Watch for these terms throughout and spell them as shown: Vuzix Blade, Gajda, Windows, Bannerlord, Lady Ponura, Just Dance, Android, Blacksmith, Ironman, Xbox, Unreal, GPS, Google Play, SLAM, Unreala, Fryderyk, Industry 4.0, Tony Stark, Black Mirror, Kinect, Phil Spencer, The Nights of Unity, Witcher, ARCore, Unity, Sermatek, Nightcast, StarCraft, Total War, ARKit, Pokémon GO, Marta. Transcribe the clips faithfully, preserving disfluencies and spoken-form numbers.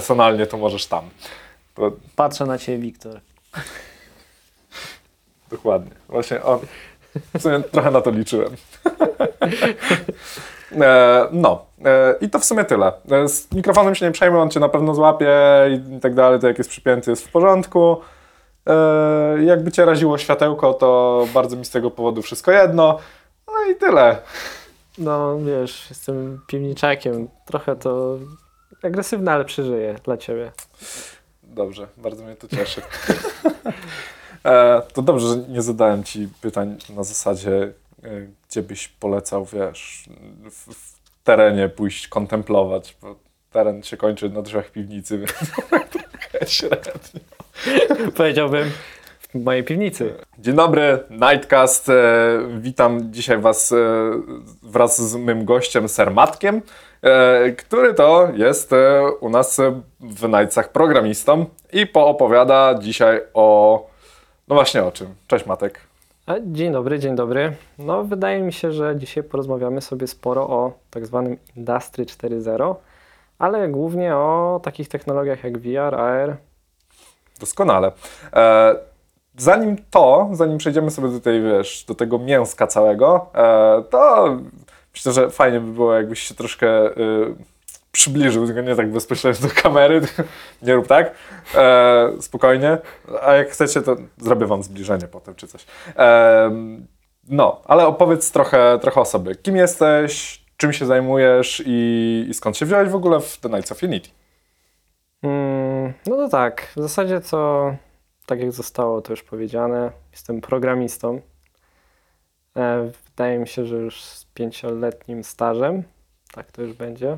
personalnie, to możesz tam. To... Patrzę na ciebie, Wiktor. Dokładnie. Właśnie on... W sumie trochę na to liczyłem. e, no. E, I to w sumie tyle. E, z mikrofonem się nie przejmę, on cię na pewno złapie i tak dalej, to jak jest przypięty, jest w porządku. E, jakby cię raziło światełko, to bardzo mi z tego powodu wszystko jedno. No i tyle. No wiesz, jestem piwniczakiem. Trochę to agresywne, ale przeżyję dla ciebie. Dobrze, bardzo mnie to cieszy. E, to dobrze, że nie zadałem ci pytań na zasadzie, e, gdzie byś polecał, wiesz, w, w terenie pójść kontemplować, bo teren się kończy na drzwiach piwnicy, więc trochę średnio. Powiedziałbym w mojej piwnicy. Dzień dobry, Nightcast. E, witam dzisiaj was e, wraz z moim gościem, Sermatkiem, e, który to jest e, u nas w Nightsach programistą i poopowiada dzisiaj o... No właśnie o czym? Cześć Matek. Dzień dobry, dzień dobry. No wydaje mi się, że dzisiaj porozmawiamy sobie sporo o tak zwanym Industry cztery zero, ale głównie o takich technologiach jak V R, A R. Doskonale. E, zanim to, zanim przejdziemy sobie do tej, wiesz, do tego mięska całego, e, to myślę, że fajnie by było, jakbyś się troszkę y, przybliżył, tylko nie tak bezpośrednio do kamery, nie rób tak, e, spokojnie, a jak chcecie, to zrobię wam zbliżenie potem czy coś. E, no, ale opowiedz trochę, trochę o sobie. Kim jesteś, czym się zajmujesz i, i skąd się wziąłeś w ogóle w The Nights of Unity? Mm, no to tak, w zasadzie to, tak jak zostało to już powiedziane, jestem programistą. E, wydaje mi się, że już z pięcioletnim stażem, tak to już będzie.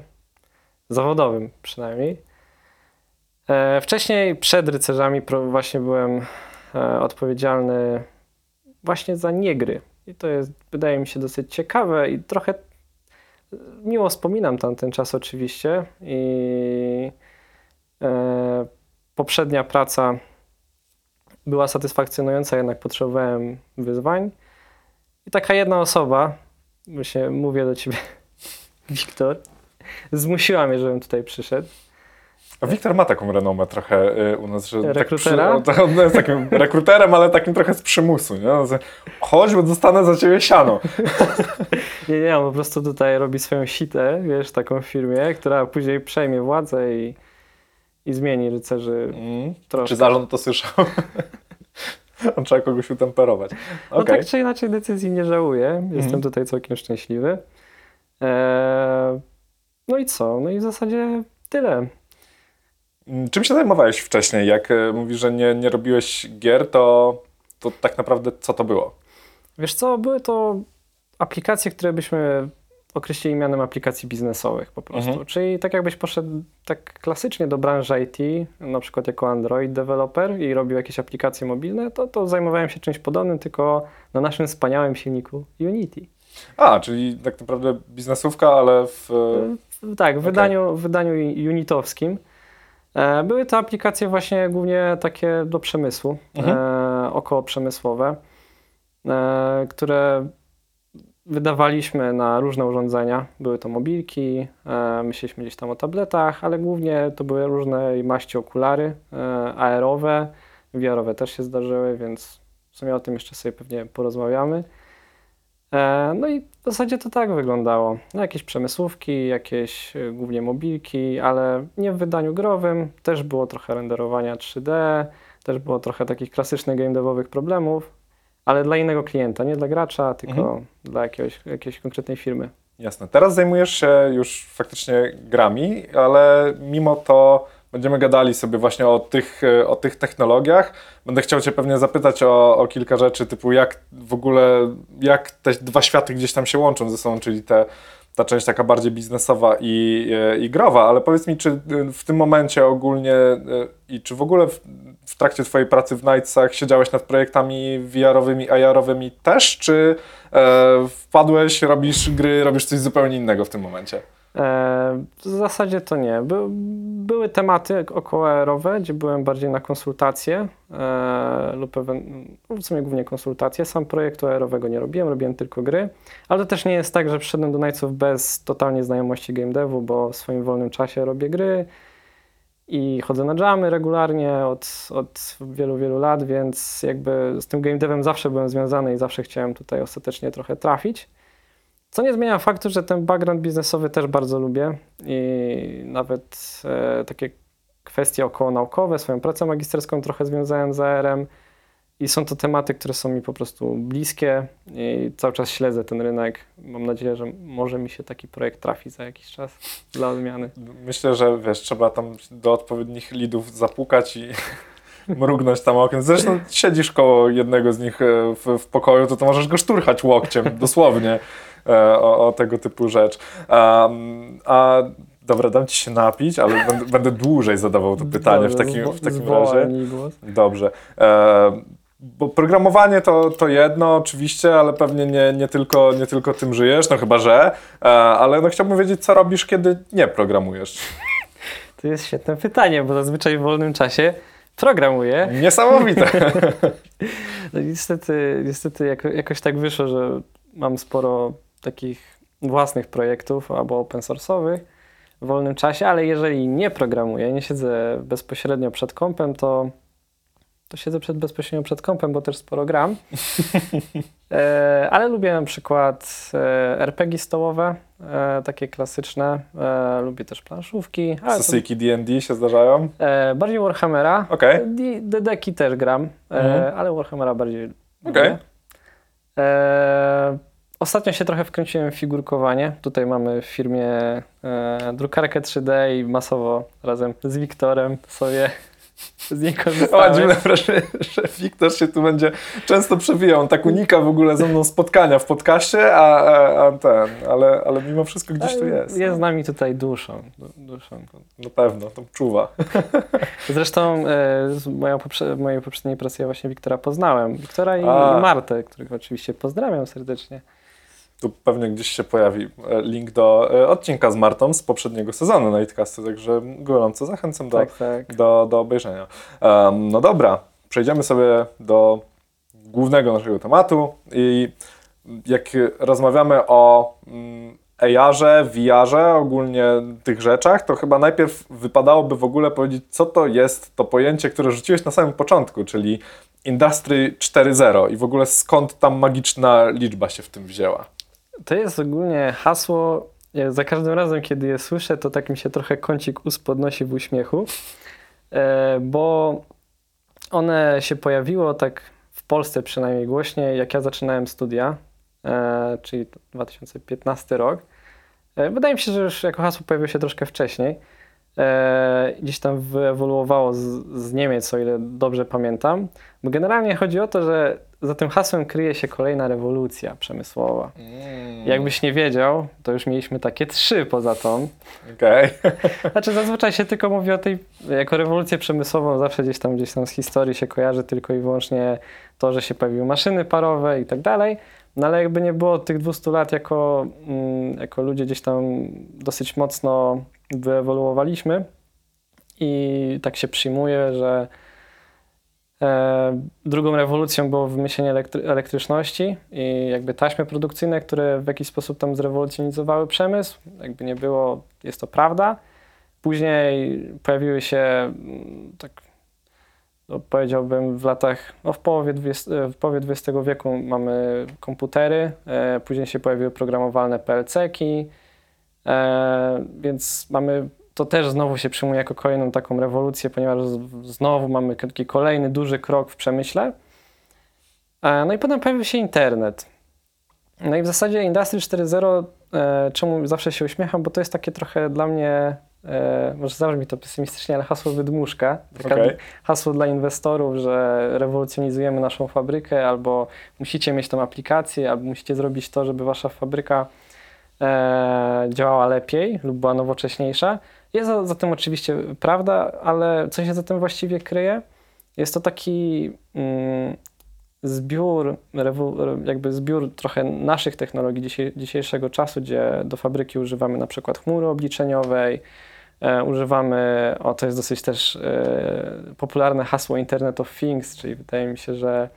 Zawodowym przynajmniej. E, wcześniej przed rycerzami pro, właśnie byłem e, odpowiedzialny właśnie za niegry. I to jest, wydaje mi się, dosyć ciekawe i trochę miło wspominam tamten czas oczywiście. I e, poprzednia praca była satysfakcjonująca, jednak potrzebowałem wyzwań. I taka jedna osoba, właśnie mówię do ciebie, Wiktor, zmusiła mnie, żebym tutaj przyszedł. A Wiktor ma taką renomę trochę u nas, że rekrutera? Tak przy, on jest takim rekruterem, ale takim trochę z przymusu, nie? Chodź, bo dostanę za ciebie siano. nie, nie, on po prostu tutaj robi swoją sitę, wiesz, taką w firmie, która później przejmie władzę i, i zmieni rycerzy mm. troszkę. Czy zarząd to słyszał? on trzeba kogoś utemperować. No okay. Tak czy inaczej decyzji nie żałuję. Jestem mm. tutaj całkiem szczęśliwy. Eee... No i co? No i w zasadzie tyle. Czym się zajmowałeś wcześniej? Jak mówisz, że nie, nie robiłeś gier, to, to tak naprawdę co to było? Wiesz co, były to aplikacje, które byśmy określili mianem aplikacji biznesowych po prostu. Mhm. Czyli tak jakbyś poszedł tak klasycznie do branży I T, na przykład jako Android developer i robił jakieś aplikacje mobilne, to, to zajmowałem się czymś podobnym, tylko na naszym wspaniałym silniku Unity. A, czyli tak naprawdę biznesówka, ale w... Tak, w okay. wydaniu, wydaniu unitowskim. Były to aplikacje właśnie głównie takie do przemysłu, mhm. okołoprzemysłowe, które wydawaliśmy na różne urządzenia. Były to mobilki, myśleliśmy gdzieś tam o tabletach, ale głównie to były różnej maści okulary, A R owe, V R owe też się zdarzyły, więc w sumie o tym jeszcze sobie pewnie porozmawiamy. No i w zasadzie to tak wyglądało. Jakieś przemysłówki, jakieś głównie mobilki, ale nie w wydaniu growym. Też było trochę renderowania trzy D, też było trochę takich klasycznych game devowych problemów, ale dla innego klienta, nie dla gracza, tylko mhm. dla jakiegoś, jakiejś konkretnej firmy. Jasne. Teraz zajmujesz się już faktycznie grami, ale mimo to będziemy gadali sobie właśnie o tych, o tych technologiach. Będę chciał cię pewnie zapytać o, o kilka rzeczy, typu jak w ogóle, jak te dwa światy gdzieś tam się łączą ze sobą, czyli te, ta część taka bardziej biznesowa i, i growa, ale powiedz mi, czy w tym momencie ogólnie i czy w ogóle w, w trakcie twojej pracy w Nightsach siedziałeś nad projektami V R owymi, A R owymi też, czy e, wpadłeś, robisz gry, robisz coś zupełnie innego w tym momencie? W zasadzie to nie. By, były tematy okołoerowe, gdzie byłem bardziej na konsultacje e, lub w sumie głównie konsultacje. Sam projektu erowego nie robiłem, robiłem tylko gry. Ale to też nie jest tak, że przyszedłem do Nightsów bez totalnie znajomości game devu, bo w swoim wolnym czasie robię gry i chodzę na jamy regularnie od, od wielu, wielu lat, więc jakby z tym game devem zawsze byłem związany i zawsze chciałem tutaj ostatecznie trochę trafić. Co nie zmienia faktu, że ten background biznesowy też bardzo lubię i nawet e, takie kwestie okołonaukowe, swoją pracę magisterską trochę związałem z A R-em i są to tematy, które są mi po prostu bliskie i cały czas śledzę ten rynek. Mam nadzieję, że może mi się taki projekt trafi za jakiś czas dla odmiany. Myślę, że wiesz, trzeba tam do odpowiednich leadów zapukać i mrugnąć tam okiem. Zresztą siedzisz koło jednego z nich w, w pokoju, to, to możesz go szturchać łokciem, dosłownie. O, o tego typu rzecz. Um, a dobra, dam ci się napić, ale będę, będę dłużej zadawał to pytanie w takim, w takim razie. Dobrze. Um, bo programowanie to, to jedno oczywiście, ale pewnie nie, nie, tylko, nie tylko tym żyjesz, no chyba że. Um, ale no chciałbym wiedzieć, co robisz, kiedy nie programujesz. To jest świetne pytanie, bo zazwyczaj w wolnym czasie programuję. Niesamowite. No, niestety, niestety jako, jakoś tak wyszło, że mam sporo takich własnych projektów albo open source'owych w wolnym czasie, ale jeżeli nie programuję, nie siedzę bezpośrednio przed kompem, to, to siedzę przed, bezpośrednio przed kompem, bo też sporo gram. e, ale lubię na przykład e, R P G stołowe, e, takie klasyczne. E, lubię też planszówki. Sesyjki D and D się zdarzają? E, bardziej Warhammera. Okay. D D Ki też gram, e, mhm. ale Warhammera bardziej okay. lubię. Eee, ostatnio się trochę wkręciłem w figurkowanie. Tutaj mamy w firmie e, drukarkę trzy D i masowo razem z Wiktorem sobie z niej korzystałem. O, dziwne wrażenie, że Wiktor się tu będzie często przewijał. On tak unika w ogóle ze mną spotkania w podcaście, a, a, a ten, ale, ale mimo wszystko gdzieś tu jest. Jest z nami tutaj duszą. duszą. Na pewno, to czuwa. Zresztą z moją poprze- mojej poprzedniej pracy ja właśnie Wiktora poznałem. Wiktora i, i Martę, których oczywiście pozdrawiam serdecznie. Tu pewnie gdzieś się pojawi link do odcinka z Martą z poprzedniego sezonu Nightcastu, także gorąco zachęcam do, tak, tak. do, do obejrzenia. Um, no dobra, przejdziemy sobie do głównego naszego tematu i jak rozmawiamy o A R-ze, V R-ze, ogólnie tych rzeczach, to chyba najpierw wypadałoby w ogóle powiedzieć, co to jest to pojęcie, które rzuciłeś na samym początku, czyli Industry cztery zero i w ogóle skąd ta magiczna liczba się w tym wzięła. To jest ogólnie hasło, ja za każdym razem, kiedy je słyszę, to tak mi się trochę kącik ust podnosi w uśmiechu, bo one się pojawiło tak w Polsce przynajmniej głośniej, jak ja zaczynałem studia, czyli dwa tysiące piętnasty rok. Wydaje mi się, że już jako hasło pojawiło się troszkę wcześniej. Gdzieś tam wyewoluowało z, z Niemiec, o ile dobrze pamiętam. Bo generalnie chodzi o to, że za tym hasłem kryje się kolejna rewolucja przemysłowa. Mm. Jakbyś nie wiedział, to już mieliśmy takie trzy poza tą. Okej. Okay. Znaczy zazwyczaj się tylko mówi o tej, jako rewolucję przemysłową zawsze gdzieś tam, gdzieś tam z historii się kojarzy tylko i wyłącznie to, że się pojawiły maszyny parowe i tak dalej. No ale jakby nie było tych dwustu lat, jako, jako ludzie gdzieś tam dosyć mocno wyewoluowaliśmy i tak się przyjmuje, że e, drugą rewolucją było wymyślenie elektry- elektryczności i jakby taśmy produkcyjne, które w jakiś sposób tam zrewolucjonizowały przemysł. Jakby nie było, jest to prawda. Później pojawiły się tak, no powiedziałbym w latach, no w połowie dwudziestego wieku mamy komputery, e, później się pojawiły programowalne P L C ki, E, więc mamy, to też znowu się przyjmuje jako kolejną taką rewolucję, ponieważ z, znowu mamy taki kolejny duży krok w przemyśle. E, no i potem pojawił się internet. No i w zasadzie Industry cztery zero, e, czemu zawsze się uśmiecham, bo to jest takie trochę dla mnie, e, może zabrzmi to pesymistycznie, ale hasło wydmuszka. Taka okay. Hasło dla inwestorów, że rewolucjonizujemy naszą fabrykę, albo musicie mieć tam aplikację, albo musicie zrobić to, żeby wasza fabryka E, działała lepiej lub była nowocześniejsza. Jest za, za tym oczywiście prawda, ale co się za tym właściwie kryje? Jest to taki mm, zbiór, rewo- jakby zbiór trochę naszych technologii dzisie- dzisiejszego czasu, gdzie do fabryki używamy na przykład chmury obliczeniowej, e, używamy, o to jest dosyć też e, popularne hasło Internet of Things, czyli wydaje mi się, że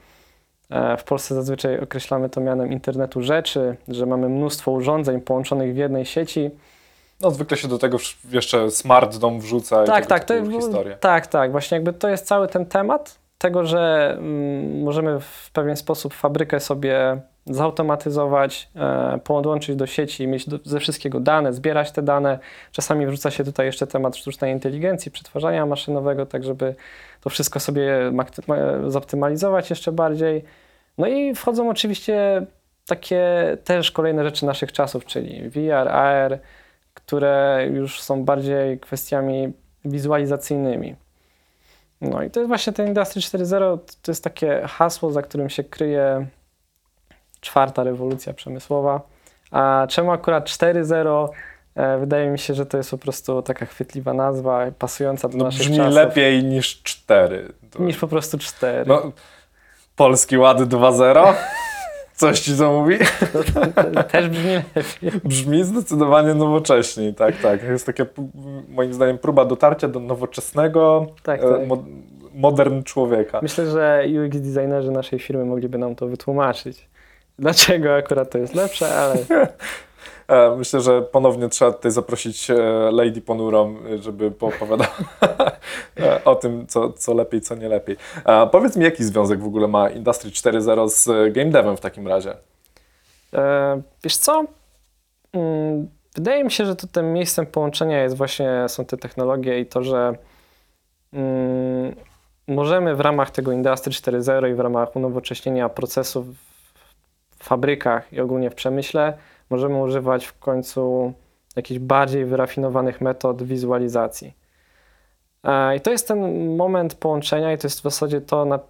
w Polsce zazwyczaj określamy to mianem internetu rzeczy, że mamy mnóstwo urządzeń połączonych w jednej sieci No zwykle się do tego jeszcze smart dom wrzuca tak, i tak, taką historię. Tak, tak. Właśnie jakby to jest cały ten temat tego, że mm, możemy w pewien sposób fabrykę sobie zautomatyzować, e, podłączyć do sieci, mieć do, ze wszystkiego dane, zbierać te dane. Czasami wrzuca się tutaj jeszcze temat sztucznej inteligencji, przetwarzania maszynowego, tak żeby to wszystko sobie zoptymalizować jeszcze bardziej. No i wchodzą oczywiście takie też kolejne rzeczy naszych czasów, czyli V R, A R, które już są bardziej kwestiami wizualizacyjnymi. No i to jest właśnie ten Industry cztery zero, to jest takie hasło, za którym się kryje czwarta rewolucja przemysłowa. A czemu akurat cztery zero? Wydaje mi się, że to jest po prostu taka chwytliwa nazwa, pasująca do no, naszych brzmi czasów. Brzmi lepiej niż cztery. To... Niż po prostu cztery. No, Polski Ład dwa zero? Coś ci to mówi? Też brzmi lepiej. Brzmi zdecydowanie nowocześniej, tak, tak. Jest takie, moim zdaniem, próba dotarcia do nowoczesnego, tak, tak. Mo- modern człowieka. Myślę, że U X designerzy naszej firmy mogliby nam to wytłumaczyć. Dlaczego akurat to jest lepsze, ale... Myślę, że ponownie trzeba tutaj zaprosić Lady Ponurą, żeby poopowiadała o tym, co, co lepiej, co nie lepiej. A powiedz mi, jaki związek w ogóle ma Industry cztery zero z game devem w takim razie? E, wiesz co? Wydaje mi się, że to tym miejscem połączenia jest właśnie, są te technologie i to, że mm, możemy w ramach tego Industry cztery zero i w ramach unowocześnienia procesów w fabrykach i ogólnie w przemyśle możemy używać w końcu jakichś bardziej wyrafinowanych metod wizualizacji. I to jest ten moment połączenia i to jest w zasadzie to, nad,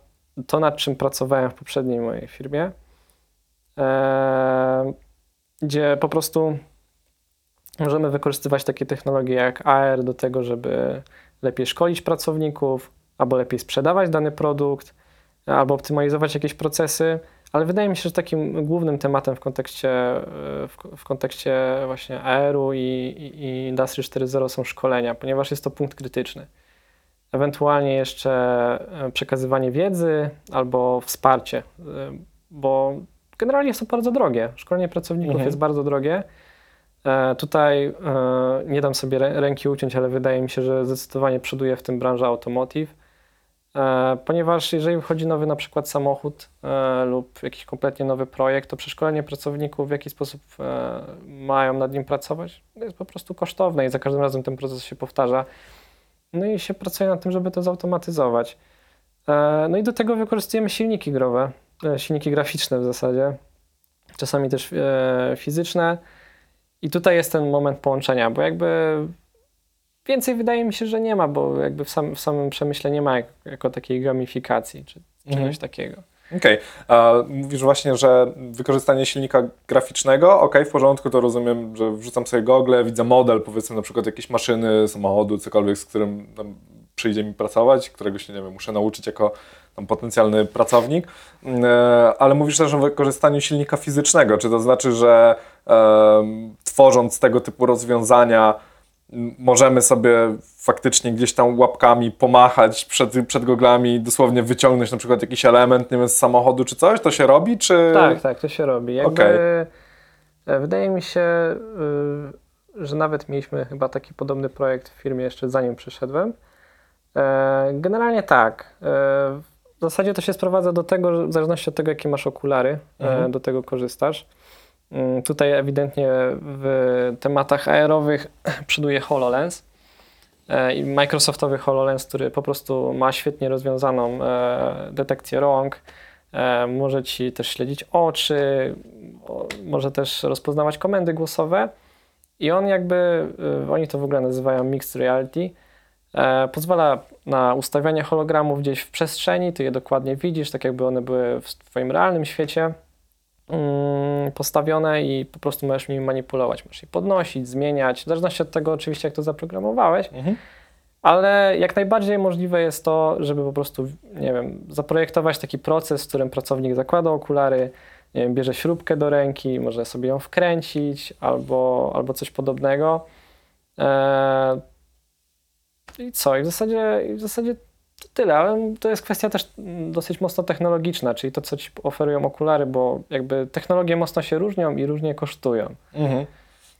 to, nad czym pracowałem w poprzedniej mojej firmie, gdzie po prostu możemy wykorzystywać takie technologie jak A R do tego, żeby lepiej szkolić pracowników, albo lepiej sprzedawać dany produkt, albo optymalizować jakieś procesy. Ale wydaje mi się, że takim głównym tematem w kontekście, w kontekście właśnie A R-u i, i, i Industry cztery zero są szkolenia, ponieważ jest to punkt krytyczny. Ewentualnie jeszcze przekazywanie wiedzy albo wsparcie, bo generalnie są bardzo drogie. Szkolenie pracowników mhm. jest bardzo drogie. Tutaj nie dam sobie ręki uciąć, ale wydaje mi się, że zdecydowanie przoduje w tym branża automotive. Ponieważ jeżeli wchodzi nowy na przykład samochód e, lub jakiś kompletnie nowy projekt, to przeszkolenie pracowników, w jaki sposób e, mają nad nim pracować, jest po prostu kosztowne i za każdym razem ten proces się powtarza. No i się pracuje nad tym, żeby to zautomatyzować. E, no i do tego wykorzystujemy silniki growe, e, silniki graficzne w zasadzie, czasami też e, fizyczne. I tutaj jest ten moment połączenia, bo jakby... Więcej wydaje mi się, że nie ma, bo jakby w, sam, w samym przemyśle nie ma jak, jako takiej gamifikacji czy czegoś mm. takiego. Okej. Okay. Mówisz właśnie, że wykorzystanie silnika graficznego, okej, okay, w porządku, to rozumiem, że wrzucam sobie gogle, widzę model, powiedzmy na przykład jakiejś maszyny, samochodu, cokolwiek, z którym tam przyjdzie mi pracować, którego się, nie wiem, muszę nauczyć jako tam potencjalny pracownik, ale mówisz też o wykorzystaniu silnika fizycznego, czy to znaczy, że um, tworząc tego typu rozwiązania, możemy sobie faktycznie gdzieś tam łapkami pomachać przed, przed goglami, dosłownie wyciągnąć na przykład jakiś element, nie wiem, z samochodu czy coś? To się robi? Czy... Tak, tak, to się robi. Jakby, okay. Wydaje mi się, że nawet mieliśmy chyba taki podobny projekt w firmie jeszcze zanim przyszedłem. Generalnie tak. W zasadzie to się sprowadza do tego, że w zależności od tego, jakie masz okulary, mhm. do tego korzystasz. Tutaj ewidentnie w tematach A R-owych przoduje HoloLens i Microsoftowy HoloLens, który po prostu ma świetnie rozwiązaną detekcję rąk, może ci też śledzić oczy, może też rozpoznawać komendy głosowe i on jakby, oni to w ogóle nazywają mixed reality, pozwala na ustawianie hologramów gdzieś w przestrzeni, ty je dokładnie widzisz, tak jakby one były w twoim realnym świecie postawione i po prostu możesz nimi manipulować, możesz je podnosić, zmieniać, w zależności od tego oczywiście jak to zaprogramowałeś, mhm. ale jak najbardziej możliwe jest to, żeby po prostu, nie wiem, zaprojektować taki proces, w którym pracownik zakłada okulary, nie wiem, bierze śrubkę do ręki, może sobie ją wkręcić albo, albo coś podobnego eee, i co, i w zasadzie, i w zasadzie to tyle, ale to jest kwestia też dosyć mocno technologiczna, czyli to, co ci oferują okulary, bo jakby technologie mocno się różnią i różnie kosztują. Mhm.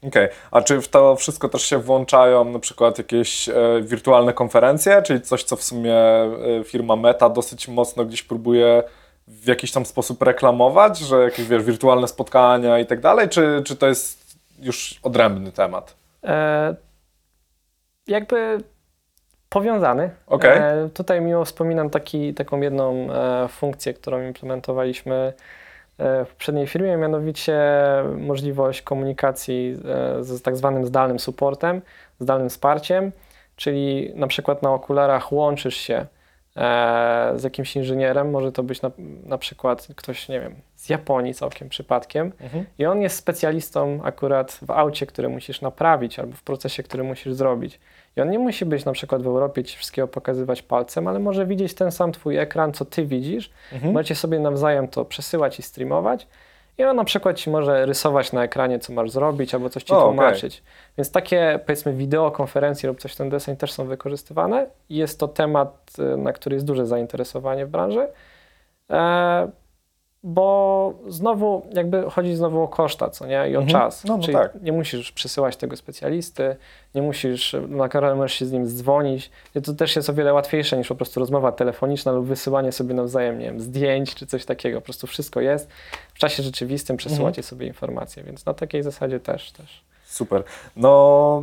Okej, okay. A czy w to wszystko też się włączają na przykład jakieś e, wirtualne konferencje, czyli coś, co w sumie e, firma Meta dosyć mocno gdzieś próbuje w jakiś tam sposób reklamować, że jakieś wiesz, wirtualne spotkania i tak dalej, czy, czy to jest już odrębny temat? E, jakby powiązany. Okay. E, tutaj miło wspominam taki, taką jedną e, funkcję, którą implementowaliśmy w poprzedniej firmie, mianowicie możliwość komunikacji z tak zwanym zdalnym supportem, zdalnym wsparciem, czyli na przykład na okularach łączysz się z jakimś inżynierem, może to być na, na przykład ktoś, nie wiem, z Japonii całkiem przypadkiem, mhm. i on jest specjalistą akurat w aucie, który musisz naprawić albo w procesie, który musisz zrobić. I on nie musi być na przykład w Europie, ci wszystkiego pokazywać palcem, ale może widzieć ten sam twój ekran, co ty widzisz. Mhm. Możecie sobie nawzajem to przesyłać i streamować. I on na przykład ci może rysować na ekranie, co masz zrobić, albo coś ci o, tłumaczyć. Okay. Więc takie, powiedzmy, wideokonferencje lub coś w ten deseń też są wykorzystywane. Jest to temat, na który jest duże zainteresowanie w branży. E, bo znowu, jakby chodzi znowu o koszta, co nie? I o mhm. czas. No, no czyli tak. Nie musisz przesyłać tego specjalisty, nie musisz, na kanale możesz się z nim dzwonić. I to też jest o wiele łatwiejsze niż po prostu rozmowa telefoniczna lub wysyłanie sobie nawzajem, nie wiem, zdjęć czy coś takiego. Po prostu wszystko jest. W czasie rzeczywistym przesyłacie mhm. sobie informacje, więc na takiej zasadzie też, też. Super. No,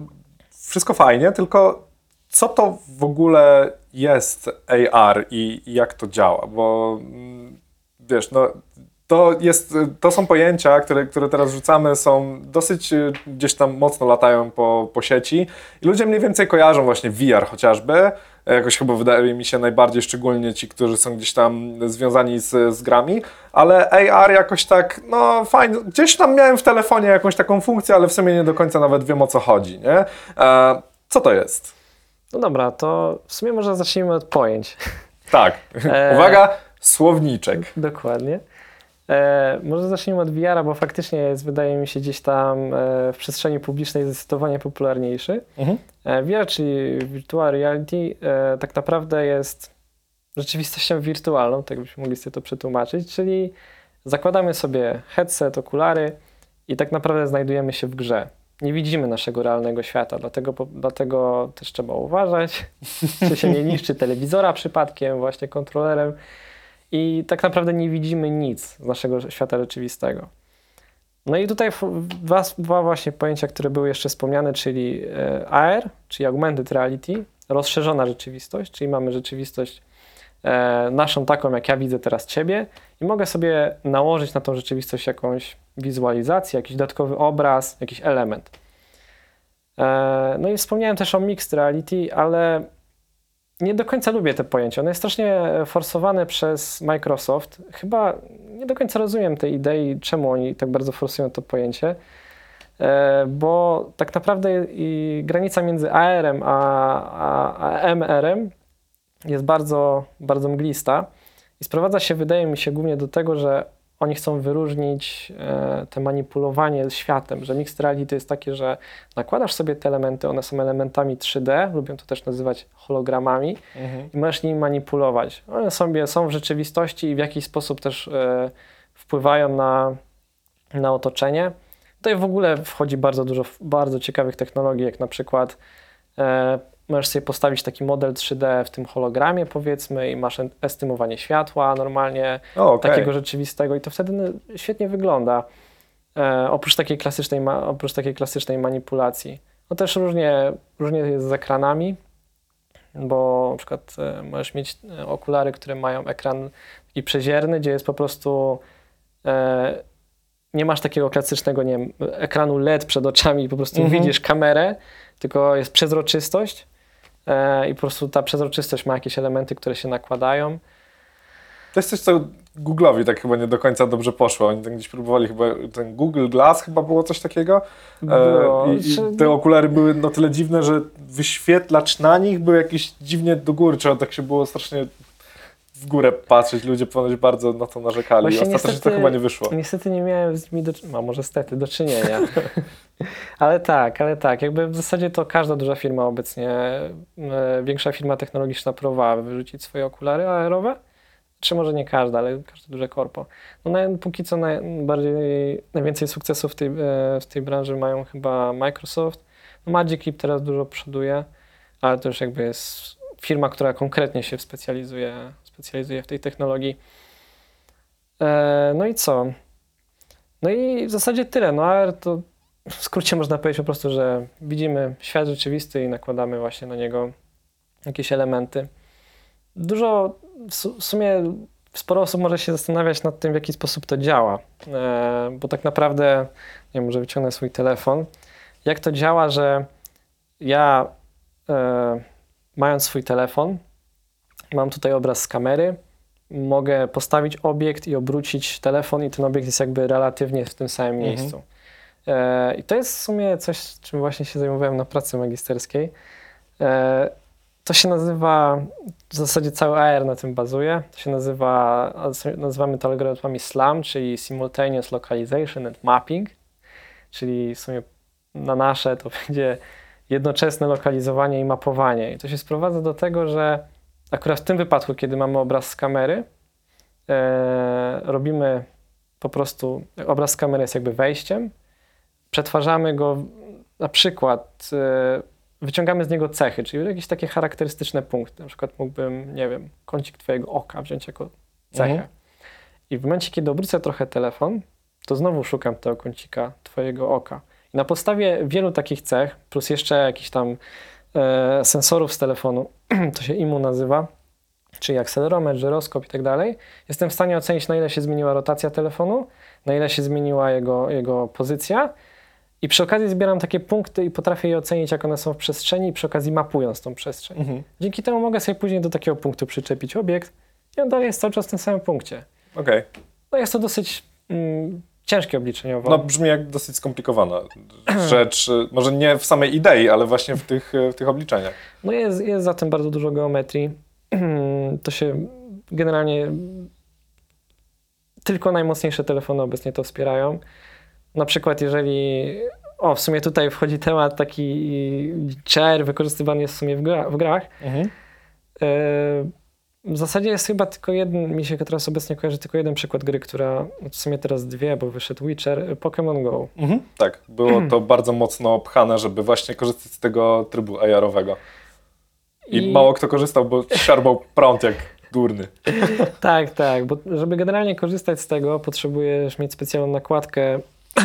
wszystko fajnie, tylko co to w ogóle jest A R i jak to działa? Bo wiesz, no, to, jest, to są pojęcia, które, które teraz rzucamy, są dosyć gdzieś tam mocno latają po, po sieci i ludzie mniej więcej kojarzą właśnie V R chociażby. Jakoś chyba wydaje mi się najbardziej, szczególnie ci, którzy są gdzieś tam związani z, z grami, ale A R jakoś tak, no fajnie, gdzieś tam miałem w telefonie jakąś taką funkcję, ale w sumie nie do końca nawet wiem, o co chodzi, nie? E, co to jest? No dobra, to w sumie może zacznijmy od pojęć. Tak, e... uwaga, słowniczek. Dokładnie. E, może zacznijmy od V R-a, bo faktycznie jest, wydaje mi się, gdzieś tam e, w przestrzeni publicznej zdecydowanie popularniejszy. Mhm. E, V R, czyli Virtual Reality, e, tak naprawdę jest rzeczywistością wirtualną, tak byśmy mogli sobie to przetłumaczyć, czyli zakładamy sobie headset, okulary i tak naprawdę znajdujemy się w grze. Nie widzimy naszego realnego świata, dlatego, dlatego też trzeba uważać, czy się nie niszczy telewizora przypadkiem, właśnie kontrolerem. I tak naprawdę nie widzimy nic z naszego świata rzeczywistego. No i tutaj dwa, dwa właśnie pojęcia, które były jeszcze wspomniane, czyli A R, czyli Augmented Reality, rozszerzona rzeczywistość, czyli mamy rzeczywistość e, naszą taką, jak ja widzę teraz ciebie i mogę sobie nałożyć na tą rzeczywistość jakąś wizualizację, jakiś dodatkowy obraz, jakiś element. E, no i wspomniałem też o Mixed Reality, ale nie do końca lubię te pojęcia. One jest strasznie forsowane przez Microsoft. Chyba nie do końca rozumiem tej idei, czemu oni tak bardzo forsują to pojęcie, bo tak naprawdę i granica między A R-em a, a, a M R-em jest bardzo, bardzo mglista i sprowadza się, wydaje mi się, głównie do tego, że oni chcą wyróżnić e, te manipulowanie z światem, że mixed reality jest takie, że nakładasz sobie te elementy, one są elementami trzy D, lubią to też nazywać hologramami, mhm. i możesz nimi manipulować. One sobie są w rzeczywistości i w jakiś sposób też e, wpływają na, na otoczenie. Tutaj w ogóle wchodzi bardzo dużo bardzo ciekawych technologii, jak na przykład e, możesz sobie postawić taki model trzy D w tym hologramie, powiedzmy, i masz estymowanie światła normalnie, o, okay. takiego rzeczywistego i to wtedy świetnie wygląda, e, oprócz, takiej klasycznej ma, oprócz takiej klasycznej manipulacji. No też różnie, różnie jest z ekranami, bo na przykład e, możesz mieć okulary, które mają ekran i przezierny, gdzie jest po prostu e, nie masz takiego klasycznego, nie wiem, ekranu L E D przed oczami i po prostu mm-hmm. widzisz kamerę, tylko jest przezroczystość. I po prostu ta przezroczystość ma jakieś elementy, które się nakładają. To jest coś, co Google'owi tak chyba nie do końca dobrze poszło. Oni tam gdzieś próbowali chyba, ten Google Glass chyba było coś takiego. Było. I, i te okulary były no tyle dziwne, że wyświetlacz na nich był jakiś dziwnie do góry, trzeba tak się było strasznie w górę patrzeć. Ludzie ponoć bardzo na to narzekali. Właśnie ostatecznie niestety, to chyba nie wyszło. Niestety nie miałem z nimi do czynienia, może stety, do czynienia. Ale tak, ale tak. Jakby w zasadzie to każda duża firma obecnie, y, większa firma technologiczna próbowała wyrzucić swoje okulary A R-owe czy może nie każda, ale każde duże korpo. No na, póki co najbardziej, najwięcej sukcesów w tej, w tej branży mają chyba Microsoft. No Magic Leap teraz dużo przoduje, ale to już jakby jest firma, która konkretnie się specjalizuje, specjalizuje w tej technologii. E, no i co? No i w zasadzie tyle. No A R to w skrócie można powiedzieć po prostu, że widzimy świat rzeczywisty i nakładamy właśnie na niego jakieś elementy. Dużo, w sumie sporo osób może się zastanawiać nad tym, w jaki sposób to działa, e, bo tak naprawdę, nie wiem, może wyciągnę swój telefon, jak to działa, że ja e, mając swój telefon, mam tutaj obraz z kamery, mogę postawić obiekt i obrócić telefon i ten obiekt jest jakby relatywnie w tym samym mhm. miejscu. E, I to jest w sumie coś, czym właśnie się zajmowałem na pracy magisterskiej. E, To się nazywa, w zasadzie cały A R na tym bazuje, to się nazywa, nazywamy to algorytmami SLAM, czyli Simultaneous Localization and Mapping, czyli w sumie na nasze to będzie jednoczesne lokalizowanie i mapowanie. I to się sprowadza do tego, że akurat w tym wypadku, kiedy mamy obraz z kamery, e, robimy po prostu, obraz z kamery jest jakby wejściem, przetwarzamy go na przykład e, wyciągamy z niego cechy, czyli jakieś takie charakterystyczne punkty. Na przykład mógłbym, nie wiem, kącik twojego oka wziąć jako cechę. Mhm. I w momencie, kiedy obrócę trochę telefon, to znowu szukam tego kącika twojego oka. I na podstawie wielu takich cech, plus jeszcze jakichś tam e, sensorów z telefonu, to się I M U nazywa, czyli akcelerometr, żyroskop i tak dalej, jestem w stanie ocenić, na ile się zmieniła rotacja telefonu, na ile się zmieniła jego, jego pozycja. I przy okazji zbieram takie punkty i potrafię je ocenić, jak one są w przestrzeni i przy okazji mapując tą przestrzeń. Mhm. Dzięki temu mogę sobie później do takiego punktu przyczepić obiekt i on dalej jest cały czas w tym samym punkcie. Okej. Okay. No jest to dosyć mm, ciężkie obliczeniowo. No brzmi jak dosyć skomplikowana rzecz, może nie w samej idei, ale właśnie w tych, w tych obliczeniach. No jest, jest za tym bardzo dużo geometrii. To się generalnie tylko najmocniejsze telefony obecnie to wspierają. Na przykład jeżeli, o w sumie tutaj wchodzi temat taki chair, wykorzystywany jest w sumie w, gra, w grach. Mhm. W zasadzie jest chyba tylko jeden, mi się teraz obecnie kojarzy tylko jeden przykład gry, która, w sumie teraz dwie, bo wyszedł Witcher, Pokémon GO. Mhm. Tak, było to bardzo mocno pchane, żeby właśnie korzystać z tego trybu A R-owego. I, I mało kto korzystał, bo szarbał prąd jak... durny. Tak, tak, bo żeby generalnie korzystać z tego, potrzebujesz mieć specjalną nakładkę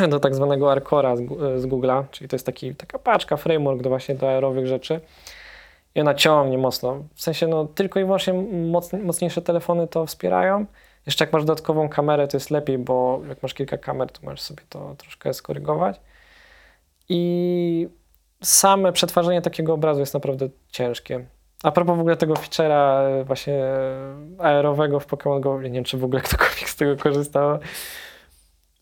do tak zwanego ARCore'a z Google'a, czyli to jest taki, taka paczka, framework do właśnie do A R-owych rzeczy i ona ciągnie mocno, w sensie no tylko i wyłącznie moc, mocniejsze telefony to wspierają, jeszcze jak masz dodatkową kamerę to jest lepiej, bo jak masz kilka kamer to możesz sobie to troszkę skorygować i same przetwarzanie takiego obrazu jest naprawdę ciężkie. A propos w ogóle tego feature'a właśnie A R-owego w Pokémon GO, nie wiem czy w ogóle ktokolwiek z tego korzystał,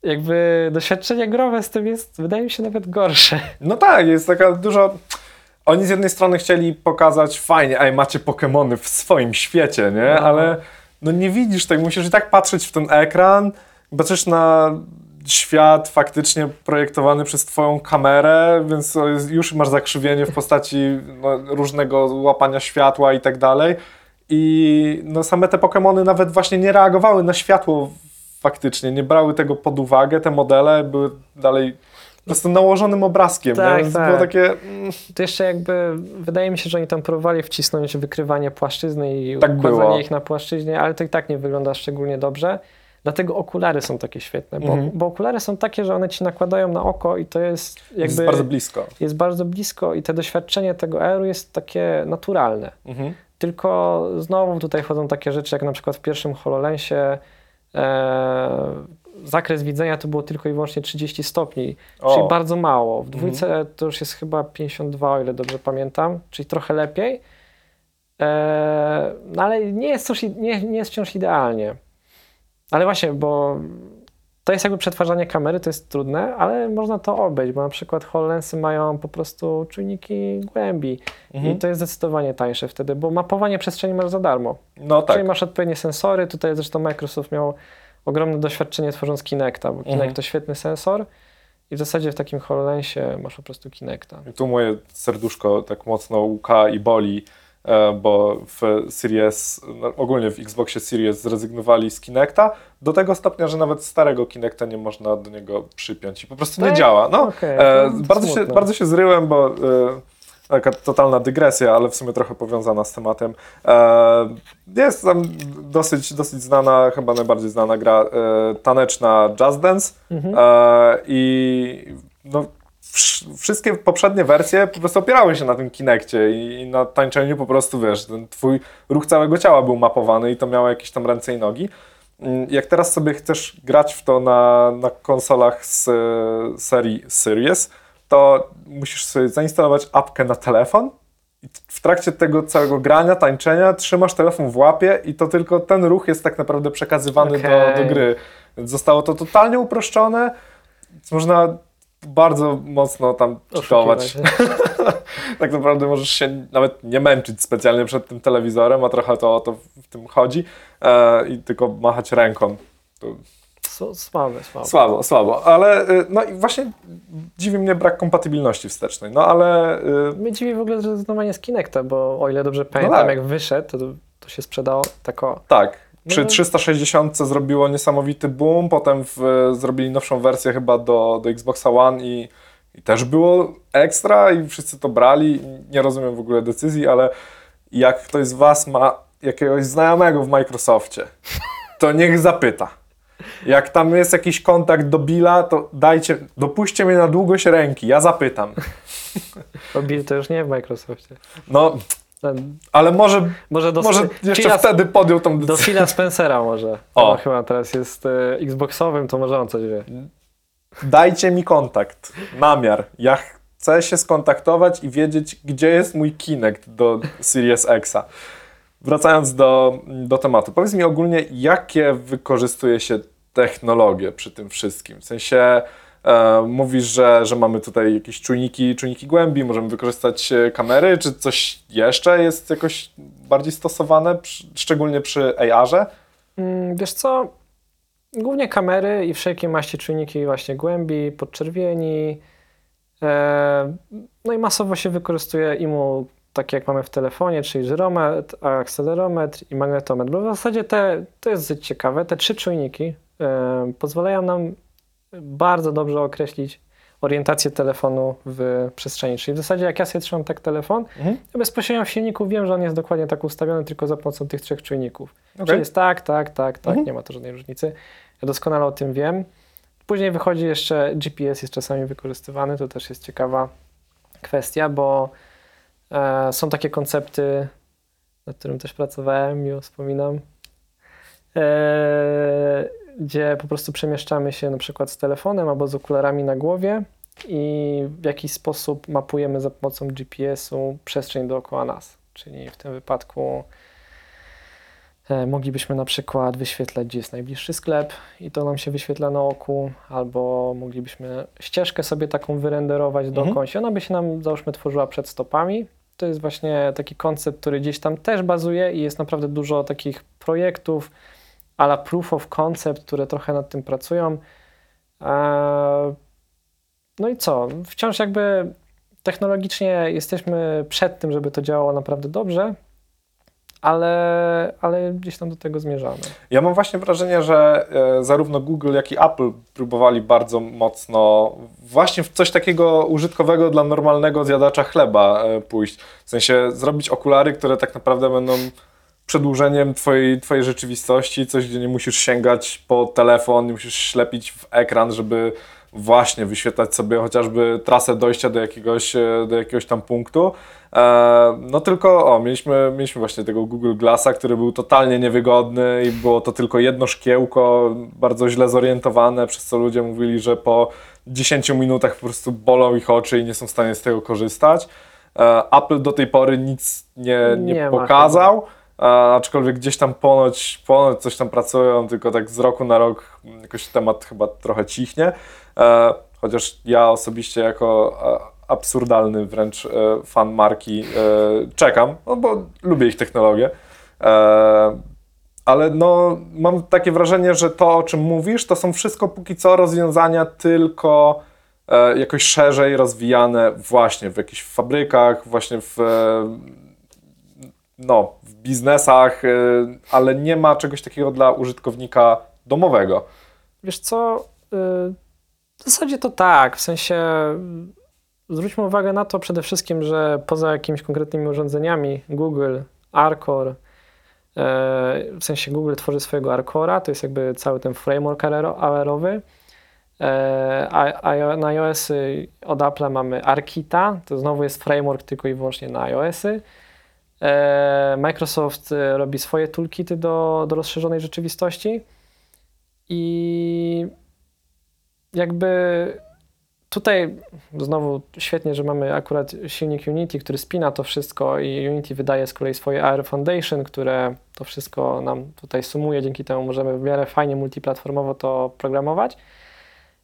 jakby doświadczenie growe z tym jest, wydaje mi się, nawet gorsze. No tak, jest taka dużo... Oni z jednej strony chcieli pokazać fajnie, ej, macie Pokemony w swoim świecie, nie? No. Ale no nie widzisz tego, musisz i tak patrzeć w ten ekran, patrzysz na świat faktycznie projektowany przez twoją kamerę, więc już masz zakrzywienie w postaci no, różnego łapania światła i tak dalej. I no, same te Pokemony nawet właśnie nie reagowały na światło faktycznie, nie brały tego pod uwagę, te modele były dalej po prostu nałożonym obrazkiem, tak, nie? Tak. Było takie... To jeszcze jakby, wydaje mi się, że oni tam próbowali wcisnąć wykrywanie płaszczyzny i tak układanie było. Ich na płaszczyźnie, ale to i tak nie wygląda szczególnie dobrze, dlatego okulary są takie świetne, bo, mhm. bo okulary są takie, że one ci nakładają na oko i to jest jakby... Jest bardzo blisko. Jest bardzo blisko i to doświadczenie tego A R-u jest takie naturalne, mhm. tylko znowu tutaj wchodzą takie rzeczy, jak na przykład w pierwszym HoloLensie zakres widzenia to było tylko i wyłącznie trzydzieści stopni, o. czyli bardzo mało. W dwójce mhm. to już jest chyba pięćdziesiąt dwa, o ile dobrze pamiętam, czyli trochę lepiej, eee, no ale nie jest, coś, nie, nie jest wciąż idealnie. Ale właśnie, bo to jest jakby przetwarzanie kamery, to jest trudne, ale można to obejść, bo na przykład HoloLensy mają po prostu czujniki głębi mhm. i to jest zdecydowanie tańsze wtedy, bo mapowanie przestrzeni masz za darmo. No tak. Czyli masz odpowiednie sensory, tutaj zresztą Microsoft miał ogromne doświadczenie tworząc Kinecta, bo Kinect mhm. to świetny sensor i w zasadzie w takim HoloLensie masz po prostu Kinecta. I tu moje serduszko tak mocno łka i boli, bo w Series, ogólnie w Xboxie Series zrezygnowali z Kinecta do tego stopnia, że nawet starego Kinecta nie można do niego przypiąć i po prostu tak? nie działa. No, okay, e, bardzo, się, bardzo się zryłem, bo e, taka totalna dygresja, ale w sumie trochę powiązana z tematem. E, jest tam dosyć, dosyć znana, chyba najbardziej znana gra e, taneczna Just Dance mhm. e, i no, wszystkie poprzednie wersje po prostu opierały się na tym Kinekcie i na tańczeniu po prostu, wiesz, ten twój ruch całego ciała był mapowany i to miało jakieś tam ręce i nogi. Jak teraz sobie chcesz grać w to na, na konsolach z serii Series, to musisz sobie zainstalować apkę na telefon i w trakcie tego całego grania, tańczenia trzymasz telefon w łapie i to tylko ten ruch jest tak naprawdę przekazywany okay. do, do gry. Zostało to totalnie uproszczone, więc można bardzo mocno tam czytować. Tak naprawdę możesz się nawet nie męczyć specjalnie przed tym telewizorem, a trochę to o to w tym chodzi e, i tylko machać ręką. To... Słabe, słabo. Słabo, słabo, ale no i właśnie dziwi mnie brak kompatybilności wstecznej, no ale... Y... Mnie dziwi w ogóle zrezygnowanie z Kinecta, bo o ile dobrze pamiętam, no tak. jak wyszedł, to, to się sprzedało tak o... Tak. Przy trzysta sześćdziesiątce zrobiło niesamowity boom, potem w, zrobili nowszą wersję chyba do, do Xboxa One i, i też było ekstra i wszyscy to brali. Nie rozumiem w ogóle decyzji, ale jak ktoś z was ma jakiegoś znajomego w Microsoftie, to niech zapyta. Jak tam jest jakiś kontakt do Billa, to dajcie, dopuśćcie mnie na długość ręki, ja zapytam. Bo Bill to już nie w Microsoftie. No... Ten... Ale może, może, do... może jeszcze Phila... wtedy podjął tą decyzję. Do Phila Spencera może. O. No, chyba teraz jest e, Xboxowym, to może on coś wie. Dajcie mi kontakt, namiar. Ja chcę się skontaktować i wiedzieć, gdzie jest mój Kinect do Series X. Wracając do, do tematu. Powiedz mi ogólnie, jakie wykorzystuje się technologie przy tym wszystkim? W sensie... Mówisz, że, że mamy tutaj jakieś czujniki, czujniki głębi, możemy wykorzystać kamery, czy coś jeszcze jest jakoś bardziej stosowane, szczególnie przy A R ze? Wiesz co, głównie kamery i wszelkie maści czujniki właśnie głębi, podczerwieni, no i masowo się wykorzystuje I M U, takie jak mamy w telefonie, czyli żyrometr, akcelerometr i magnetometr, bo w zasadzie te, to jest dosyć ciekawe, te trzy czujniki pozwalają nam bardzo dobrze określić orientację telefonu w przestrzeni. Czyli w zasadzie jak ja sobie trzymam tak telefon, mhm. to bezpośrednio w silniku wiem, że on jest dokładnie tak ustawiony, tylko za pomocą tych trzech czujników. Okay. Czyli jest tak, tak, tak, tak, mhm. nie ma to żadnej różnicy. Ja doskonale o tym wiem. Później wychodzi jeszcze G P S, jest czasami wykorzystywany, to też jest ciekawa kwestia, bo e, są takie koncepty, nad którym też pracowałem i wspominam, e, gdzie po prostu przemieszczamy się na przykład z telefonem albo z okularami na głowie i w jakiś sposób mapujemy za pomocą G P S u przestrzeń dookoła nas. Czyli w tym wypadku e, moglibyśmy na przykład wyświetlać, gdzie jest najbliższy sklep i to nam się wyświetla na oku, albo moglibyśmy ścieżkę sobie taką wyrenderować mhm. dookoła się. Ona by się nam, załóżmy, tworzyła przed stopami. To jest właśnie taki koncept, który gdzieś tam też bazuje i jest naprawdę dużo takich projektów, a la proof of concept, które trochę nad tym pracują. No i co? Wciąż jakby technologicznie jesteśmy przed tym, żeby to działało naprawdę dobrze, ale, ale gdzieś tam do tego zmierzamy. Ja mam właśnie wrażenie, że zarówno Google, jak i Apple próbowali bardzo mocno właśnie w coś takiego użytkowego dla normalnego zjadacza chleba pójść. W sensie zrobić okulary, które tak naprawdę będą przedłużeniem twojej, twojej rzeczywistości, coś, gdzie nie musisz sięgać po telefon, nie musisz ślepić w ekran, żeby właśnie wyświetlać sobie chociażby trasę dojścia do jakiegoś, do jakiegoś tam punktu. Eee, no tylko o, mieliśmy, mieliśmy właśnie tego Google Glassa, który był totalnie niewygodny i było to tylko jedno szkiełko, bardzo źle zorientowane, przez co ludzie mówili, że po dziesięciu minutach po prostu bolą ich oczy i nie są w stanie z tego korzystać. Eee, Apple do tej pory nic nie, nie, nie pokazał. A, aczkolwiek gdzieś tam ponoć, ponoć coś tam pracują, tylko tak z roku na rok jakoś temat chyba trochę cichnie. E, chociaż ja osobiście jako a, absurdalny wręcz e, fan marki e, czekam, no bo lubię ich technologię. E, ale no mam takie wrażenie, że to, o czym mówisz, to są wszystko póki co rozwiązania tylko e, jakoś szerzej rozwijane właśnie w jakichś fabrykach, właśnie w... E, no, w biznesach, ale nie ma czegoś takiego dla użytkownika domowego. Wiesz co, w zasadzie to tak, w sensie zwróćmy uwagę na to przede wszystkim, że poza jakimiś konkretnymi urządzeniami Google, ARCore, w sensie Google tworzy swojego ARCore'a, to jest jakby cały ten framework A R-owy. Na iOS-y od Apple'a mamy ARKita, to znowu jest framework tylko i wyłącznie na iOS-y. Microsoft robi swoje toolkity do, do rozszerzonej rzeczywistości i jakby tutaj znowu świetnie, że mamy akurat silnik Unity, który spina to wszystko i Unity wydaje z kolei swoje A R Foundation, które to wszystko nam tutaj sumuje, dzięki temu możemy w miarę fajnie multiplatformowo to programować.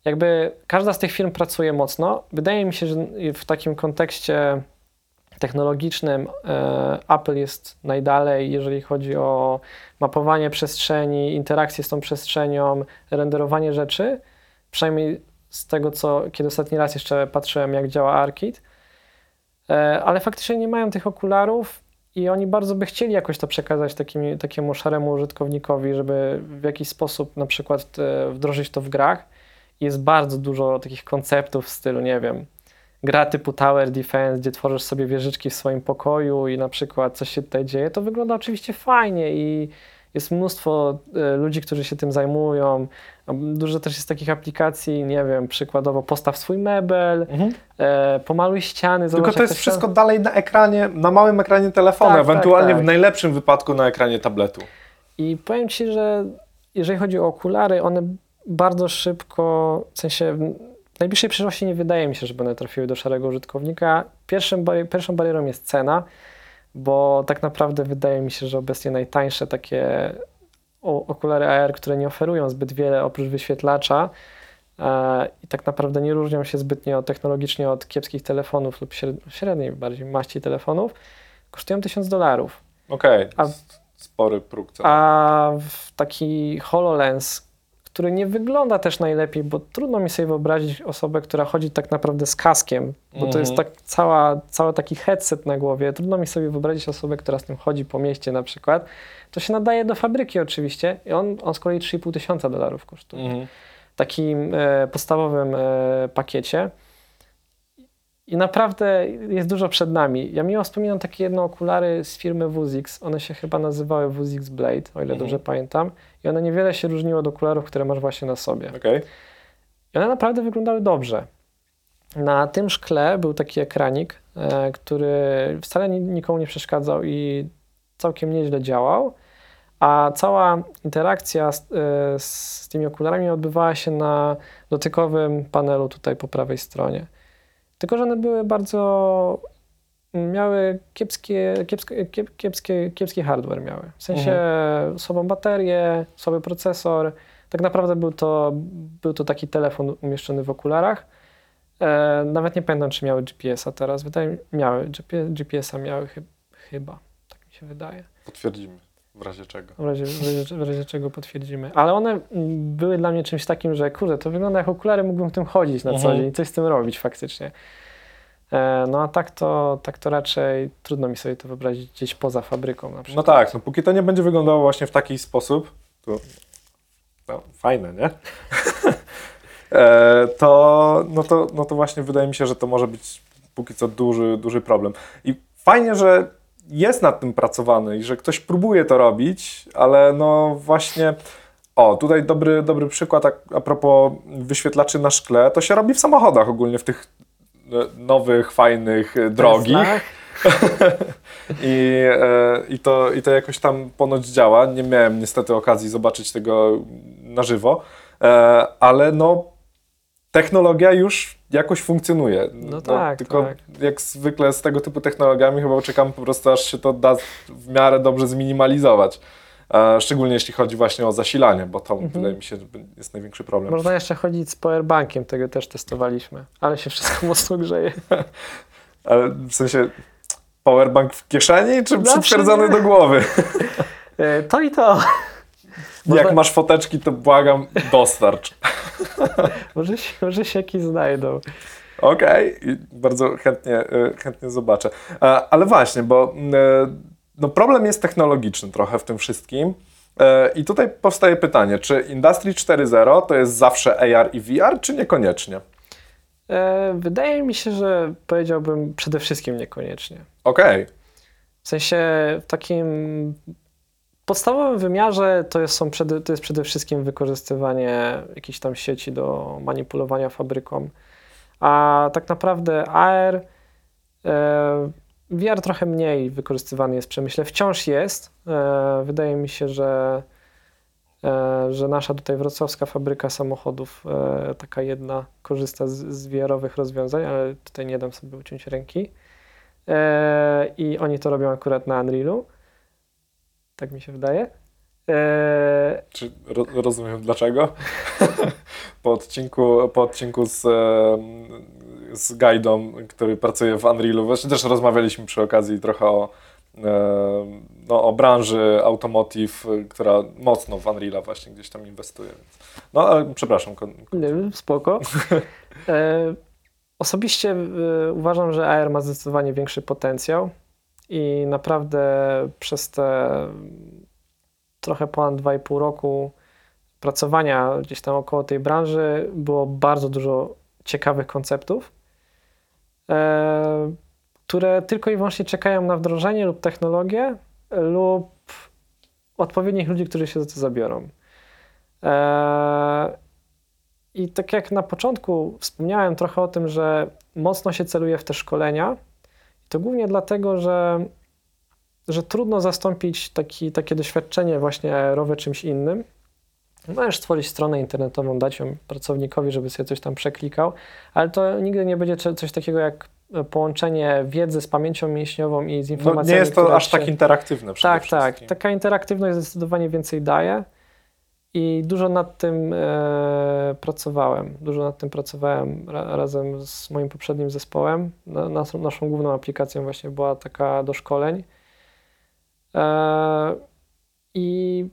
Jakby każda z tych firm pracuje mocno. Wydaje mi się, że w takim kontekście technologicznym Apple jest najdalej, jeżeli chodzi o mapowanie przestrzeni, interakcje z tą przestrzenią, renderowanie rzeczy. Przynajmniej z tego, co kiedy ostatni raz jeszcze patrzyłem, jak działa ARKit. Ale faktycznie nie mają tych okularów i oni bardzo by chcieli jakoś to przekazać takim, takiemu szaremu użytkownikowi, żeby w jakiś sposób na przykład wdrożyć to w grach. Jest bardzo dużo takich konceptów w stylu, nie wiem, gra typu Tower Defense, gdzie tworzysz sobie wieżyczki w swoim pokoju i na przykład coś się tutaj dzieje, to wygląda oczywiście fajnie i jest mnóstwo y, ludzi, którzy się tym zajmują. Dużo też jest takich aplikacji, nie wiem, przykładowo postaw swój mebel, mhm. e, pomaluj ściany. Zobacz, tylko to jest wszystko tam... dalej na ekranie, na małym ekranie telefonu, tak, ewentualnie tak, tak. W najlepszym wypadku na ekranie tabletu. I powiem Ci, że jeżeli chodzi o okulary, one bardzo szybko, w sensie w najbliższej przyszłości nie wydaje mi się, żeby one trafiły do szarego użytkownika. Pierwszym, pierwszą barierą jest cena, bo tak naprawdę wydaje mi się, że obecnie najtańsze takie okulary A R, które nie oferują zbyt wiele oprócz wyświetlacza e, i tak naprawdę nie różnią się zbytnio technologicznie od kiepskich telefonów lub średniej bardziej maści telefonów, kosztują tysiąc dolarów. Okej, spory próg ceny. A w taki HoloLens, który nie wygląda też najlepiej, bo trudno mi sobie wyobrazić osobę, która chodzi tak naprawdę z kaskiem, bo mm-hmm. to jest tak cała, cała taki headset na głowie. Trudno mi sobie wyobrazić osobę, która z tym chodzi po mieście na przykład. To się nadaje do fabryki oczywiście i on, on z kolei trzy i pół tysiąca dolarów kosztuje. Mm-hmm. W takim e, podstawowym e, pakiecie. I naprawdę jest dużo przed nami. Ja miło wspominam takie jedno okulary z firmy Vuzix. One się chyba nazywały Vuzix Blade, o ile mm-hmm. dobrze pamiętam. I one niewiele się różniły od okularów, które masz właśnie na sobie. Okay. I one naprawdę wyglądały dobrze. Na tym szkle był taki ekranik, e, który wcale nikomu nie przeszkadzał i całkiem nieźle działał. A cała interakcja z, e, z tymi okularami odbywała się na dotykowym panelu tutaj po prawej stronie. Tylko że one były bardzo, miały kiepskie, kiepskie, kiepskie, kiepski hardware miały. W sensie mhm. słabą baterię, słaby procesor. Tak naprawdę był to, był to taki telefon umieszczony w okularach. E, nawet nie pamiętam, czy miały G P S-a teraz. Wydaje mi się, miały. G P S-a miały chy, chyba, tak mi się wydaje. Potwierdzimy, w razie czego. W razie, w razie, w razie czego potwierdzimy. Ale one były dla mnie czymś takim, że kurde, to wygląda jak okulary, mógłbym w tym chodzić na mhm. co dzień i coś z tym robić faktycznie. No a tak to, tak to raczej trudno mi sobie to wyobrazić gdzieś poza fabryką na przykład. No tak, no póki to nie będzie wyglądało właśnie w taki sposób, to no, fajne, nie? e, to, no to, no to właśnie wydaje mi się, że to może być póki co duży, duży problem. I fajnie, że jest nad tym pracowany i że ktoś próbuje to robić, ale no właśnie... O, tutaj dobry, dobry przykład a, a propos wyświetlaczy na szkle. To się robi w samochodach ogólnie, w tych nowych, fajnych, drogich. I, i, to, I to jakoś tam ponoć działa. Nie miałem niestety okazji zobaczyć tego na żywo, ale no technologia już jakoś funkcjonuje. No, no tak, tylko tak. Jak zwykle z tego typu technologiami chyba czekam po prostu, aż się to da w miarę dobrze zminimalizować. Szczególnie jeśli chodzi właśnie o zasilanie, bo to mhm. wydaje mi się, że jest największy problem. Można jeszcze chodzić z powerbankiem, tego też testowaliśmy, ale się wszystko mocno grzeje. Ale w sensie powerbank w kieszeni, czy no, przytwierdzony do głowy? To i to. Jak można... masz foteczki, to błagam, dostarcz. Może się, może się jakieś znajdą. Okej, okay. Bardzo chętnie, chętnie zobaczę. Ale właśnie, bo No problem jest technologiczny trochę w tym wszystkim. I tutaj powstaje pytanie, czy Industry cztery zero to jest zawsze A R i V R, czy niekoniecznie? Wydaje mi się, że powiedziałbym przede wszystkim niekoniecznie. Okej. Okay. W sensie w takim podstawowym wymiarze to jest, są przede, to jest przede wszystkim wykorzystywanie jakichś tam sieci do manipulowania fabryką. A tak naprawdę A R, V R trochę mniej wykorzystywany jest w przemyśle. Wciąż jest. Wydaje mi się, że, że nasza tutaj wrocławska fabryka samochodów, taka jedna, korzysta z, z V R-owych rozwiązań, ale tutaj nie dam sobie uciąć ręki. I oni to robią akurat na Unrealu. Tak mi się wydaje. Czy ro- rozumiem dlaczego? po, odcinku, po odcinku z, z Gajdą, który pracuje w Unrealu, właśnie też rozmawialiśmy przy okazji trochę o, no, o branży automotive, która mocno w Unreala właśnie gdzieś tam inwestuje. No ale przepraszam. Kon- kon- Spoko. Osobiście y, uważam, że A R ma zdecydowanie większy potencjał i naprawdę przez te trochę ponad dwa i pół roku pracowania gdzieś tam około tej branży było bardzo dużo ciekawych konceptów, y, które tylko i wyłącznie czekają na wdrożenie lub technologię lub odpowiednich ludzi, którzy się za to zabiorą. Y, I tak jak na początku wspomniałem trochę o tym, że mocno się celuje w te szkolenia, to głównie dlatego, że, że trudno zastąpić taki, takie doświadczenie właśnie A R-owe czymś innym. Możesz stworzyć stronę internetową, dać ją pracownikowi, żeby sobie coś tam przeklikał, ale to nigdy nie będzie coś takiego jak połączenie wiedzy z pamięcią mięśniową i z informacjami. No nie jest to aż się... tak interaktywne przede wszystkim. Tak, tak. Taka interaktywność zdecydowanie więcej daje. I dużo nad tym e, pracowałem. Dużo nad tym pracowałem ra, razem z moim poprzednim zespołem. Nas, naszą główną aplikacją właśnie była taka do szkoleń. E, i,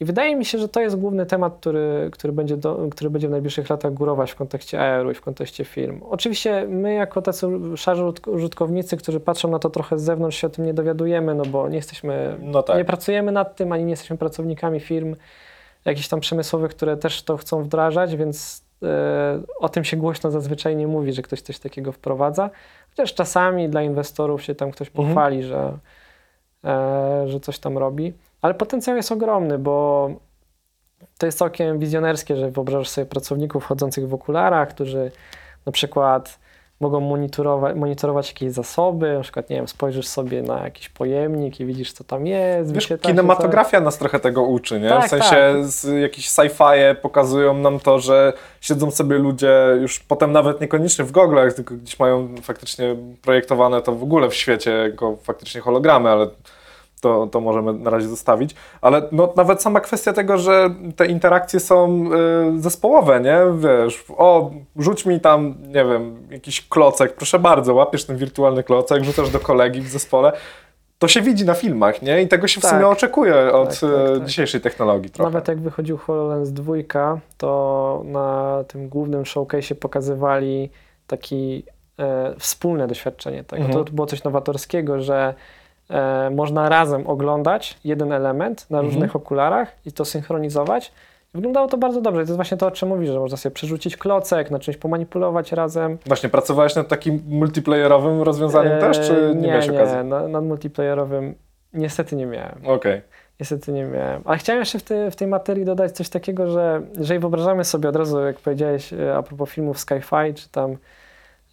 I wydaje mi się, że to jest główny temat, który, który, będzie, do, który będzie w najbliższych latach górować w kontekście A R-u i w kontekście firm. Oczywiście my jako tacy szarzy użytkownicy, którzy patrzą na to trochę z zewnątrz, się o tym nie dowiadujemy, no bo nie jesteśmy, no tak. nie pracujemy nad tym, ani nie jesteśmy pracownikami firm jakichś tam przemysłowych, które też to chcą wdrażać, więc yy, o tym się głośno zazwyczaj nie mówi, że ktoś coś takiego wprowadza. Chociaż czasami dla inwestorów się tam ktoś pochwali, mm-hmm. że, yy, że coś tam robi. Ale potencjał jest ogromny, bo to jest całkiem wizjonerskie, że wyobrażasz sobie pracowników chodzących w okularach, którzy na przykład mogą monitorować, monitorować jakieś zasoby, na przykład, nie wiem, spojrzysz sobie na jakiś pojemnik i widzisz, co tam jest. Wiesz, kinematografia to... nas trochę tego uczy, nie? Tak, w sensie tak. z, jakieś sci-fi pokazują nam to, że siedzą sobie ludzie już potem nawet niekoniecznie w goglach, tylko gdzieś mają faktycznie projektowane to w ogóle w świecie jako faktycznie hologramy, ale... To, to możemy na razie zostawić, ale no, nawet sama kwestia tego, że te interakcje są y, zespołowe, nie? Wiesz, o, rzuć mi tam, nie wiem, jakiś klocek, proszę bardzo, łapiesz ten wirtualny klocek, rzucasz do kolegi w zespole. To się widzi na filmach, nie? I tego się w tak, sumie oczekuje od tak, tak, tak. dzisiejszej technologii trochę. Nawet jak wychodził HoloLens dwa, to na tym głównym showcase'ie pokazywali taki e, wspólne doświadczenie tego. Mhm. To było coś nowatorskiego, że E, można razem oglądać jeden element na różnych mhm. okularach i to synchronizować. Wyglądało to bardzo dobrze. I to jest właśnie to, o czym mówisz, że można sobie przerzucić klocek, na czymś pomanipulować razem. Właśnie pracowałeś nad takim multiplayerowym rozwiązaniem e, też, czy nie, nie miałeś nie, okazji? Nie, nad, nad multiplayerowym niestety nie miałem. Okay. Niestety nie miałem. Ale chciałem jeszcze w, ty, w tej materii dodać coś takiego, że jeżeli wyobrażamy sobie od razu, jak powiedziałeś, a propos filmów sci-fi, czy tam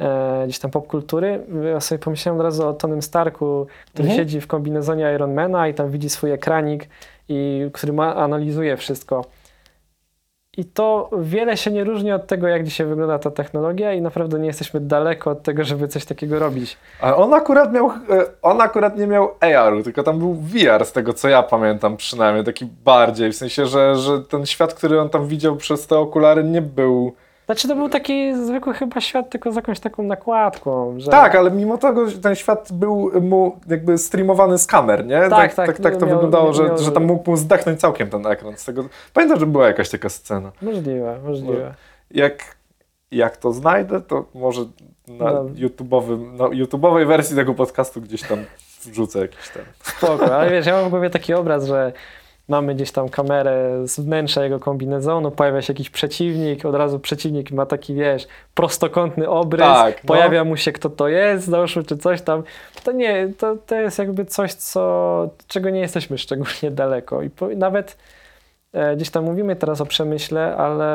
E, gdzieś tam popkultury. Ja sobie pomyślałem od razu o Tonym Starku, który mhm. siedzi w kombinezonie Ironmana i tam widzi swój ekranik, i który ma, analizuje wszystko. I to wiele się nie różni od tego, jak dzisiaj wygląda ta technologia i naprawdę nie jesteśmy daleko od tego, żeby coś takiego robić. A on akurat miał, on akurat nie miał A R-u, tylko tam był V R, z tego co ja pamiętam przynajmniej, taki bardziej, w sensie, że, że ten świat, który on tam widział przez te okulary, nie był... Znaczy to był taki zwykły chyba świat, tylko z jakąś taką nakładką. Że... Tak, ale mimo tego ten świat był mu jakby streamowany z kamer, nie? Tak, tak, tak, tak, tak to miał, wyglądało, miał, że, miał... że tam mógł mu zdechnąć całkiem ten ekran. Z tego... Pamiętam, że była jakaś taka scena. Możliwe, możliwe. Jak, jak to znajdę, to może na no. YouTube'owym, na YouTube'owej wersji tego podcastu gdzieś tam wrzucę jakiś ten. Spoko, ale wiesz, ja mam w głowie taki obraz, że mamy gdzieś tam kamerę z wnętrza jego kombinezonu, pojawia się jakiś przeciwnik, od razu przeciwnik ma taki, wiesz, prostokątny obrys, tak, pojawia no. mu się kto to jest, załóżmy, czy coś tam. To nie, to, to jest jakby coś, co, czego nie jesteśmy szczególnie daleko. I po, nawet e, gdzieś tam mówimy teraz o przemyśle, ale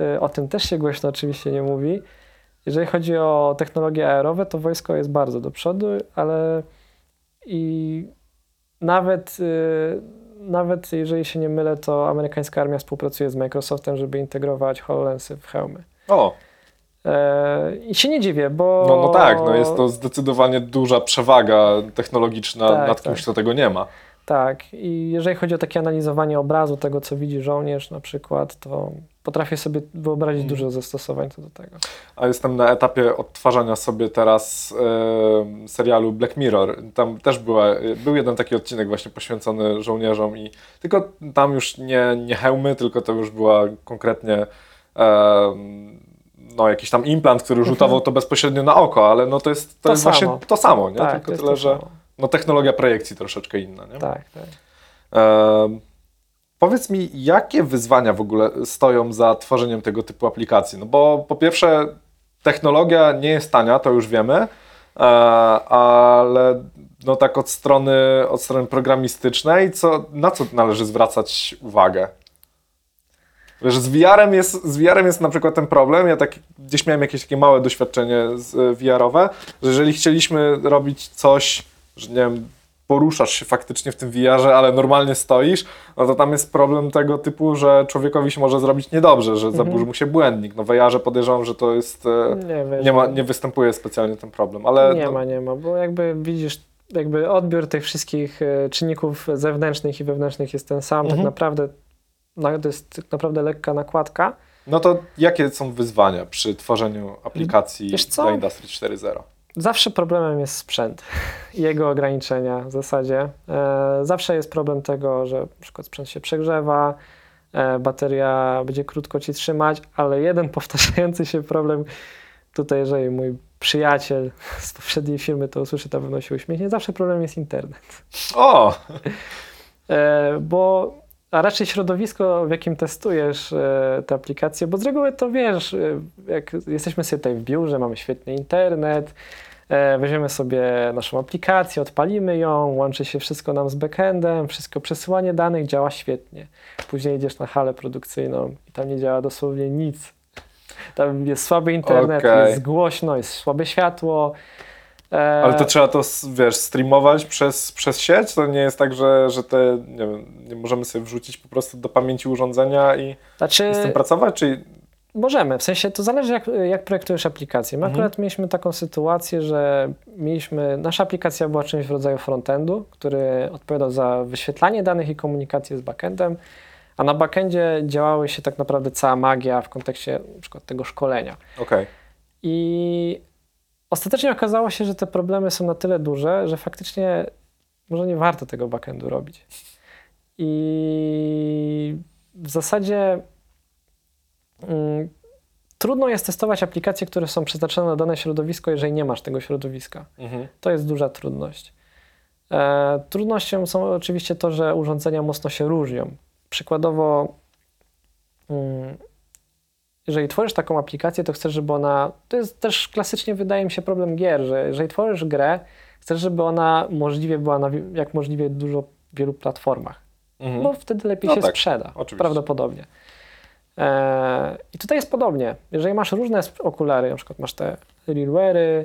e, o tym też się głośno oczywiście nie mówi. Jeżeli chodzi o technologie A R owe, to wojsko jest bardzo do przodu, ale i nawet... E, Nawet jeżeli się nie mylę, to amerykańska armia współpracuje z Microsoftem, żeby integrować HoloLensy w hełmy. O! E, I się nie dziwię, bo... No, no tak, no jest to zdecydowanie duża przewaga technologiczna tak, nad kimś, tak. kto tego nie ma. Tak. I jeżeli chodzi o takie analizowanie obrazu tego, co widzi żołnierz na przład, to potrafię sobie wyobrazić hmm. dużo zastosowań co do tego. A jestem na etapie odtwarzania sobie teraz yy, serialu Black Mirror. Tam też była, yy, był jeden taki odcinek właśnie poświęcony żołnierzom i tylko tam już nie, nie hełmy, tylko to już była konkretnie yy, no jakiś tam implant, który rzutował to bezpośrednio na oko, ale no to jest, to to jest samo. właśnie to samo, nie? Tak, tylko to tyle, to że samo. No technologia projekcji troszeczkę inna, nie? Tak, tak. Yy, Powiedz mi, jakie wyzwania w ogóle stoją za tworzeniem tego typu aplikacji? No bo po pierwsze, technologia nie jest tania, to już wiemy, ale no tak od strony, od strony programistycznej, co, na co należy zwracać uwagę? Wiesz, z V R-em jest, z V R-em jest na przykład ten problem, ja tak gdzieś miałem jakieś takie małe doświadczenie V R-owe, że jeżeli chcieliśmy robić coś, że nie wiem, poruszasz się faktycznie w tym V R-ze, ale normalnie stoisz, no to tam jest problem tego typu, że człowiekowi się może zrobić niedobrze, że mhm. zaburzy mu się błędnik. No w V R-ze podejrzewam, że to jest... Nie, wiesz, nie, ma, nie występuje specjalnie ten problem, ale... Nie to... ma, nie ma, bo jakby widzisz, jakby odbiór tych wszystkich czynników zewnętrznych i wewnętrznych jest ten sam, mhm. tak naprawdę to jest tak naprawdę lekka nakładka. No to jakie są wyzwania przy tworzeniu aplikacji dla Industry cztery zero? Zawsze problemem jest sprzęt i jego ograniczenia w zasadzie. Zawsze jest problem tego, że na przykład sprzęt się przegrzewa, bateria będzie krótko ci trzymać, ale jeden powtarzający się problem, tutaj jeżeli mój przyjaciel z poprzedniej firmy to usłyszy, to pewno się uśmiechnie, zawsze problem jest internet. O! Bo, a raczej środowisko, w jakim testujesz te aplikacje, bo z reguły to wiesz, jak jesteśmy sobie tutaj w biurze, mamy świetny internet, weźmiemy sobie naszą aplikację, odpalimy ją, łączy się wszystko nam z backendem, wszystko przesyłanie danych działa świetnie. Później idziesz na halę produkcyjną i tam nie działa dosłownie nic. Tam jest słaby internet, okay. jest głośno, jest słabe światło. Ale to trzeba to, wiesz, streamować przez, przez sieć? To nie jest tak, że, że te, nie wiem, nie możemy sobie wrzucić po prostu do pamięci urządzenia i, znaczy, i z tym pracować? Czy... Możemy, w sensie to zależy jak, jak projektujesz aplikację. My mhm. akurat mieliśmy taką sytuację, że mieliśmy, nasza aplikacja była czymś w rodzaju frontendu, który odpowiadał za wyświetlanie danych i komunikację z backendem, a na backendzie działała się tak naprawdę cała magia w kontekście na przykład tego szkolenia. Okay. I... Ostatecznie okazało się, że te problemy są na tyle duże, że faktycznie może nie warto tego backendu robić. I w zasadzie mm, trudno jest testować aplikacje, które są przeznaczone na dane środowisko, jeżeli nie masz tego środowiska. Mhm. To jest duża trudność. E, trudnością są oczywiście to, że urządzenia mocno się różnią. Przykładowo mm, jeżeli tworzysz taką aplikację, to chcesz, żeby ona... To jest też klasycznie, wydaje mi się, problem gier, że jeżeli tworzysz grę, chcesz, żeby ona możliwie była na jak możliwie dużo wielu platformach, mhm. bo wtedy lepiej no się tak, sprzeda, oczywiście. Prawdopodobnie. Eee, I tutaj jest podobnie. Jeżeli masz różne okulary, na przykład masz te RealWeary,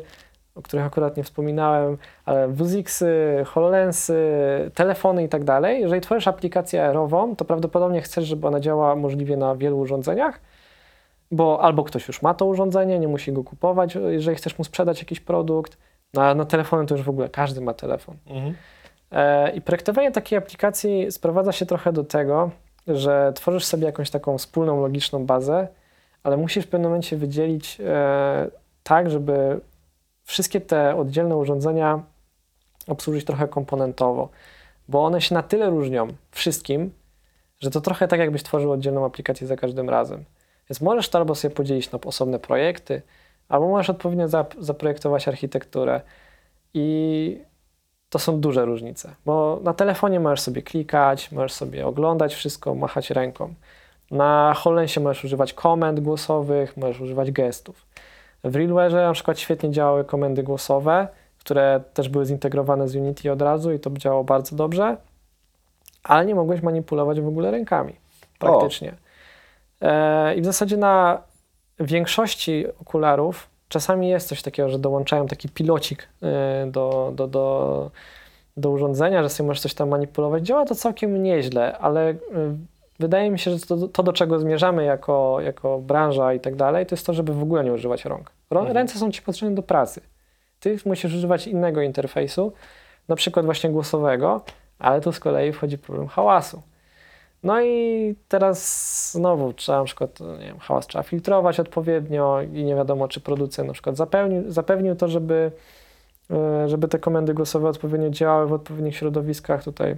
o których akurat nie wspominałem, ale Vuzixy, HoloLensy, telefony i tak dalej, jeżeli tworzysz aplikację A R ową, to prawdopodobnie chcesz, żeby ona działała możliwie na wielu urządzeniach, bo albo ktoś już ma to urządzenie, nie musi go kupować, jeżeli chcesz mu sprzedać jakiś produkt, na, na telefonie to już w ogóle każdy ma telefon. Mhm. E, I projektowanie takiej aplikacji sprowadza się trochę do tego, że tworzysz sobie jakąś taką wspólną, logiczną bazę, ale musisz w pewnym momencie wydzielić e, tak, żeby wszystkie te oddzielne urządzenia obsłużyć trochę komponentowo, bo one się na tyle różnią wszystkim, że to trochę tak, jakbyś tworzył oddzielną aplikację za każdym razem. Więc możesz to albo sobie podzielić na osobne projekty, albo możesz odpowiednio zaprojektować architekturę. I to są duże różnice, bo na telefonie możesz sobie klikać, możesz sobie oglądać wszystko, machać ręką. Na HoloLensie możesz używać komend głosowych, możesz używać gestów. W RealWearze na przykład świetnie działały komendy głosowe, które też były zintegrowane z Unity od razu i to działało bardzo dobrze, ale nie mogłeś manipulować w ogóle rękami praktycznie. E, I w zasadzie na większości okularów czasami jest coś takiego, że dołączają taki pilocik do, do, do, do urządzenia, że sobie możesz coś tam manipulować. Działa to całkiem nieźle, ale wydaje mi się, że to, to do czego zmierzamy jako, jako branża i tak dalej, to jest to, żeby w ogóle nie używać rąk. Ręce są ci potrzebne do pracy. Ty musisz używać innego interfejsu, na przykład właśnie głosowego, ale tu z kolei wchodzi problem hałasu. No i teraz znowu trzeba na przykład, nie wiem, hałas trzeba filtrować odpowiednio i nie wiadomo, czy producent na przykład zapewnił, zapewnił to, żeby, żeby te komendy głosowe odpowiednio działały w odpowiednich środowiskach. Tutaj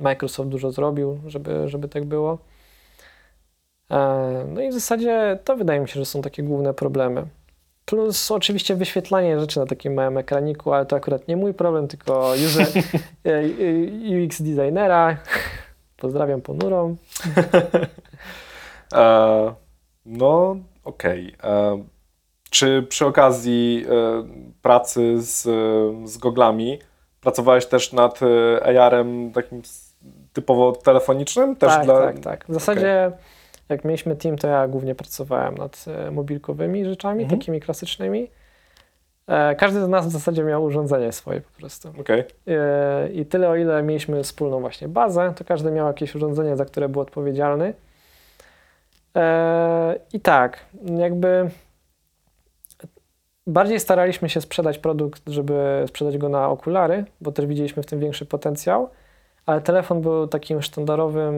Microsoft dużo zrobił, żeby, żeby tak było. No i w zasadzie to wydaje mi się, że są takie główne problemy. Plus oczywiście wyświetlanie rzeczy na takim małym ekraniku, ale to akurat nie mój problem, tylko user, U X designera. Pozdrawiam Ponurą. e, no, okej. Okay. Czy przy okazji e, pracy z, z goglami pracowałeś też nad e, A R-em takim typowo telefonicznym? Też tak, dla... tak, tak. W zasadzie okay. Jak mieliśmy team, to ja głównie pracowałem nad mobilkowymi rzeczami, mhm. takimi klasycznymi. Każdy z nas w zasadzie miał urządzenie swoje po prostu. Okay. I tyle, o ile mieliśmy wspólną właśnie bazę, to każdy miał jakieś urządzenie, za które był odpowiedzialny. I tak, jakby bardziej staraliśmy się sprzedać produkt, żeby sprzedać go na okulary, bo też widzieliśmy w tym większy potencjał, ale telefon był takim sztandarowym,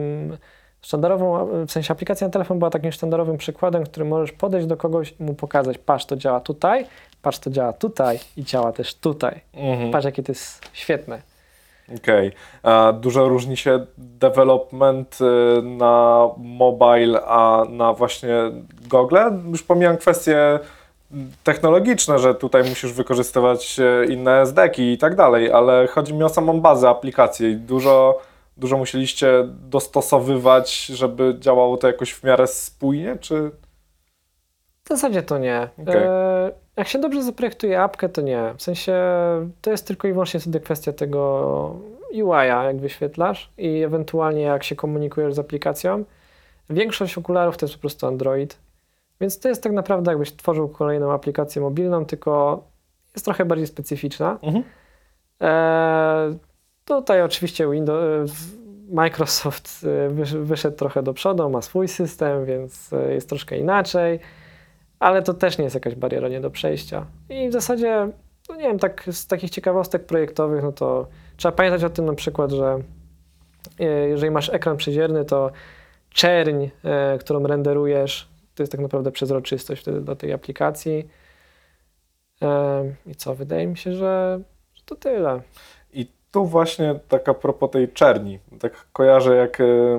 sztandarową, w sensie aplikacja na telefon była takim sztandarowym przykładem, który możesz podejść do kogoś i mu pokazać, patrz, to działa tutaj, patrz, to działa tutaj i działa też tutaj. Mhm. Patrz, jakie to jest świetne. Okej. Okay. Dużo różni się development na mobile, a na właśnie Google? Już pomijam kwestie technologiczne, że tutaj musisz wykorzystywać inne S D ki i tak dalej, ale chodzi mi o samą bazę aplikacji. Dużo, dużo musieliście dostosowywać, żeby działało to jakoś w miarę spójnie, czy...? W zasadzie to nie. Okay. E- Jak się dobrze zaprojektuje apkę, to nie. W sensie to jest tylko i wyłącznie wtedy kwestia tego U I a, jak wyświetlasz i ewentualnie jak się komunikujesz z aplikacją. Większość okularów to jest po prostu Android, więc to jest tak naprawdę jakbyś tworzył kolejną aplikację mobilną, tylko jest trochę bardziej specyficzna. Mhm. E, tutaj oczywiście Windows, Microsoft wyszedł trochę do przodu, ma swój system, więc jest troszkę inaczej. Ale to też nie jest jakaś bariera nie do przejścia. I w zasadzie, no nie wiem, tak z takich ciekawostek projektowych, no to trzeba pamiętać o tym na przykład, że jeżeli masz ekran przezierny, to czerń, e, którą renderujesz, to jest tak naprawdę przezroczystość wtedy dla tej aplikacji. E, I co, wydaje mi się, że, że to tyle. I tu właśnie tak a propos tej czerni, tak kojarzę jak... Y-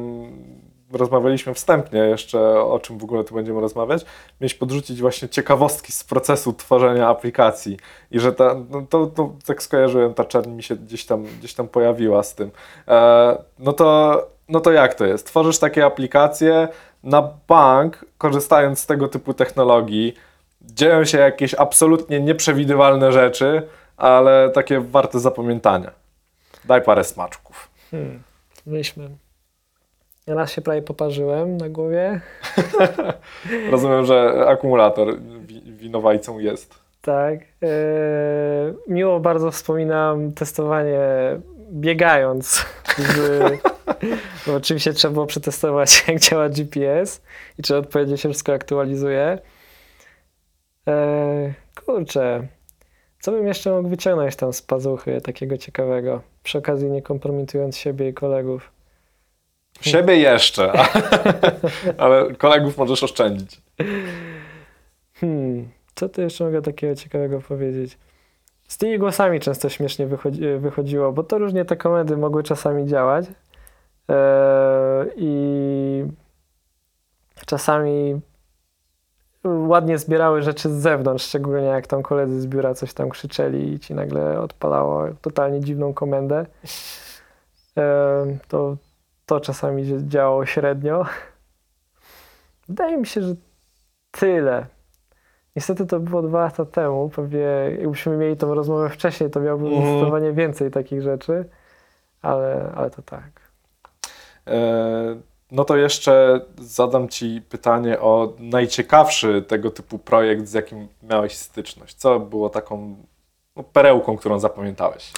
rozmawialiśmy wstępnie jeszcze, o czym w ogóle tu będziemy rozmawiać, mieć podrzucić właśnie ciekawostki z procesu tworzenia aplikacji i że ta, no to, to tak skojarzyłem, ta czerń mi się gdzieś tam, gdzieś tam pojawiła z tym. E, no to, no to jak to jest? Tworzysz takie aplikacje na bank, korzystając z tego typu technologii, dzieją się jakieś absolutnie nieprzewidywalne rzeczy, ale takie warte zapamiętania. Daj parę smaczków. Hmm, myślę. Raz się prawie poparzyłem na głowie. Rozumiem, że akumulator winowajcą jest. Tak. Yy, miło bardzo wspominam testowanie biegając. Z, bo oczywiście trzeba było przetestować, jak działa G P S i czy odpowiednio się wszystko aktualizuje. Yy, kurczę, co bym jeszcze mógł wyciągnąć tam z pazuchy takiego ciekawego, przy okazji nie kompromitując siebie i kolegów. Siebie jeszcze, ale kolegów możesz oszczędzić. Hmm, co tu jeszcze mogę takiego ciekawego powiedzieć? Z tymi głosami często śmiesznie wychodzi, wychodziło, bo to różnie te komendy mogły czasami działać. Yy, I czasami ładnie zbierały rzeczy z zewnątrz, szczególnie jak tam koledzy z biura coś tam krzyczeli i ci nagle odpalało totalnie dziwną komendę. To, to czasami się działo średnio. Wydaje mi się, że tyle. Niestety to było dwa lata temu, pewnie jakbyśmy mieli tą rozmowę wcześniej, to miałbym mm. zdecydowanie więcej takich rzeczy, ale, ale to tak. E- No to jeszcze zadam Ci pytanie o najciekawszy tego typu projekt, z jakim miałeś styczność. Co było taką no, perełką, którą zapamiętałeś?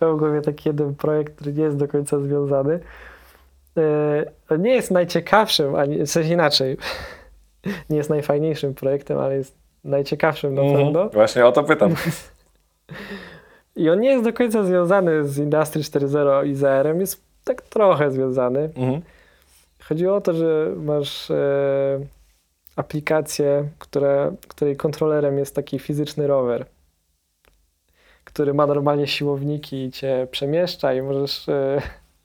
Mam w głowie taki jeden projekt, który nie jest do końca związany. Yy, nie jest najciekawszym, ani, w sensie inaczej. Nie jest najfajniejszym projektem, ale jest najciekawszym na pewno. Mm, właśnie o to pytam. I on nie jest do końca związany z Industry cztery zero i z A R-em. Jest tak trochę związany. Mhm. Chodzi o to, że masz e, aplikację, która, której kontrolerem jest taki fizyczny rower, który ma normalnie siłowniki i cię przemieszcza i możesz, e,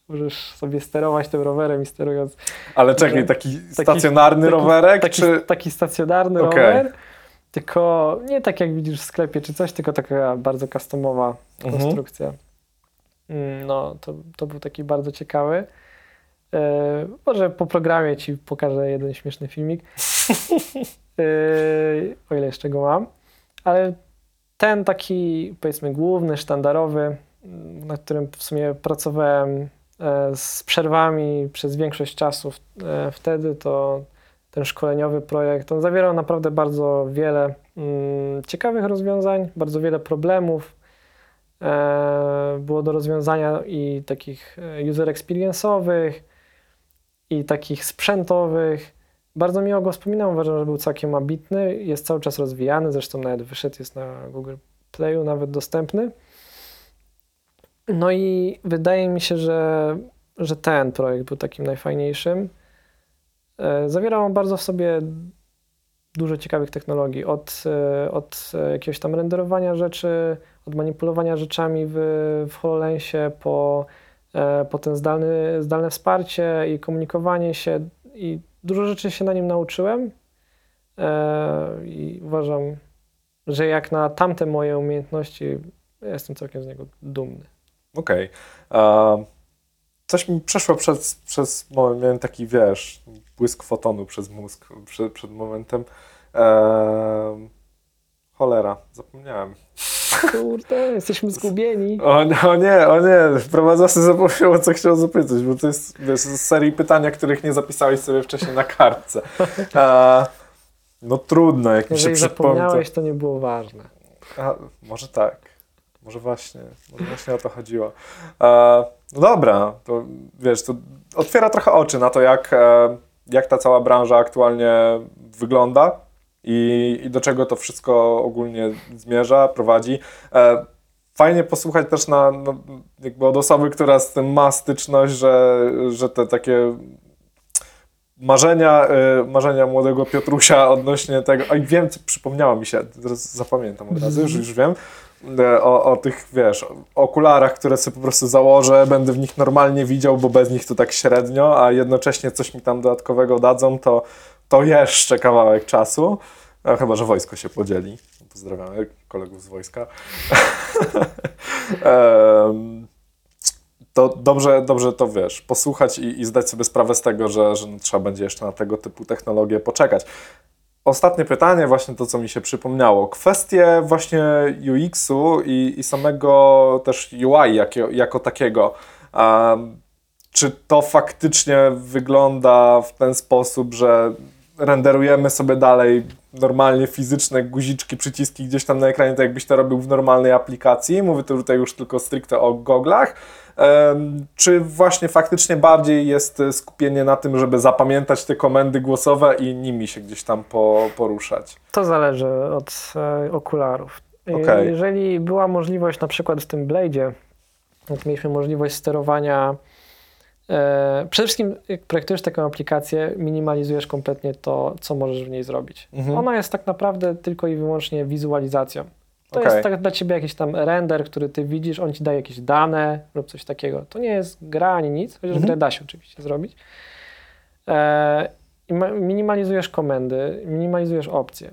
możesz sobie sterować tym rowerem i sterując... Ale czekaj, taki stacjonarny taki, rowerek? Taki, czy... taki stacjonarny okay. rower, tylko nie tak jak widzisz w sklepie czy coś, tylko taka bardzo customowa mhm. konstrukcja. No, to, to był taki bardzo ciekawy. Yy, może po programie Ci pokażę jeden śmieszny filmik, yy, o ile jeszcze go mam. Ale ten taki, powiedzmy, główny, sztandarowy, na którym w sumie pracowałem e, z przerwami przez większość czasu w, e, wtedy, to ten szkoleniowy projekt, on zawierał naprawdę bardzo wiele mm, ciekawych rozwiązań, bardzo wiele problemów. Było do rozwiązania i takich user experience'owych, i takich sprzętowych. Bardzo miło go wspominam, uważam, że był całkiem ambitny, jest cały czas rozwijany, zresztą nawet wyszedł, jest na Google Playu nawet dostępny. No i wydaje mi się, że, że ten projekt był takim najfajniejszym. Zawierał on bardzo w sobie dużo ciekawych technologii, od, od jakiegoś tam renderowania rzeczy, od manipulowania rzeczami w, w HoloLensie, po, po ten zdalny, zdalne wsparcie i komunikowanie się, i dużo rzeczy się na nim nauczyłem i uważam, że jak na tamte moje umiejętności, ja jestem całkiem z niego dumny. Okej. Okay. Uh... Coś mi przeszło przez, przez moment, miałem taki, wiesz, błysk fotonu przez mózg przed, przed momentem. Eee, cholera, zapomniałem. Kurde, jesteśmy zgubieni. O, o nie, o nie, prowadzący zapomniał, o co chciał zapytać, bo to jest, wiesz, z serii pytania, których nie zapisałeś sobie wcześniej na kartce. Eee, no trudno, jak jeżeli mi się przypomnę. Jeżeli zapomniałeś, to nie było ważne. A, może tak. Może właśnie, może właśnie o to chodziło. E, no dobra, to wiesz, to otwiera trochę oczy na to, jak, jak ta cała branża aktualnie wygląda i, i do czego to wszystko ogólnie zmierza, prowadzi. E, fajnie posłuchać też na, no, jakby od osoby, która z tym ma styczność, że, że te takie marzenia, marzenia młodego Piotrusia odnośnie tego... Oj, wiem, co przypomniało mi się, zapamiętam od razu, już, już wiem. O, o tych, wiesz, okularach, które sobie po prostu założę, będę w nich normalnie widział, bo bez nich to tak średnio, a jednocześnie coś mi tam dodatkowego dadzą, to, to jeszcze kawałek czasu. No, chyba że wojsko się podzieli. Pozdrawiamy kolegów z wojska. To dobrze, dobrze to, wiesz, posłuchać i, i zdać sobie sprawę z tego, że, że trzeba będzie jeszcze na tego typu technologię poczekać. Ostatnie pytanie, właśnie to, co mi się przypomniało. Kwestie właśnie U X-u i, i samego też U I jako, jako takiego. Um, czy to faktycznie wygląda w ten sposób, że renderujemy sobie dalej normalnie fizyczne guziczki, przyciski gdzieś tam na ekranie, tak jakbyś to robił w normalnej aplikacji? Mówię tu tutaj już tylko stricte o goglach. Czy właśnie faktycznie bardziej jest skupienie na tym, żeby zapamiętać te komendy głosowe i nimi się gdzieś tam po, poruszać? To zależy od e, okularów. Okay. Jeżeli była możliwość, na przykład w tym Blade'ie, jak mieliśmy możliwość sterowania, e, przede wszystkim jak projektujesz taką aplikację, minimalizujesz kompletnie to, co możesz w niej zrobić. Mhm. Ona jest tak naprawdę tylko i wyłącznie wizualizacją. To okay. jest tak dla ciebie jakiś tam render, który ty widzisz, on ci daje jakieś dane lub coś takiego. To nie jest gra ani nic, chociaż mm-hmm. grę da się oczywiście zrobić. E, i minimalizujesz komendy, minimalizujesz opcje.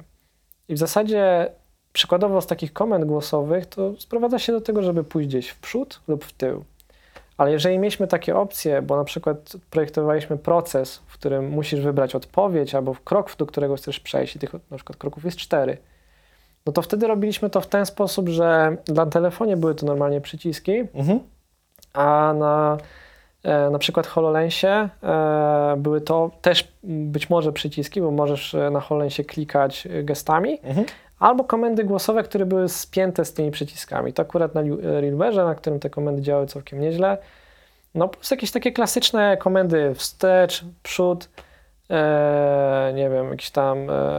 I w zasadzie przykładowo z takich komend głosowych to sprowadza się do tego, żeby pójść gdzieś w przód lub w tył. Ale jeżeli mieliśmy takie opcje, bo na przykład projektowaliśmy proces, w którym musisz wybrać odpowiedź albo krok, do którego chcesz przejść i tych na przykład kroków jest cztery, no to wtedy robiliśmy to w ten sposób, że na telefonie były to normalnie przyciski, mhm. a na, na przykład HoloLensie były to też być może przyciski, bo możesz na HoloLensie klikać gestami, mhm. albo komendy głosowe, które były spięte z tymi przyciskami. To akurat na RealWearze, na którym te komendy działały całkiem nieźle. No plus jakieś takie klasyczne komendy wstecz, przód, e, nie wiem, jakiś tam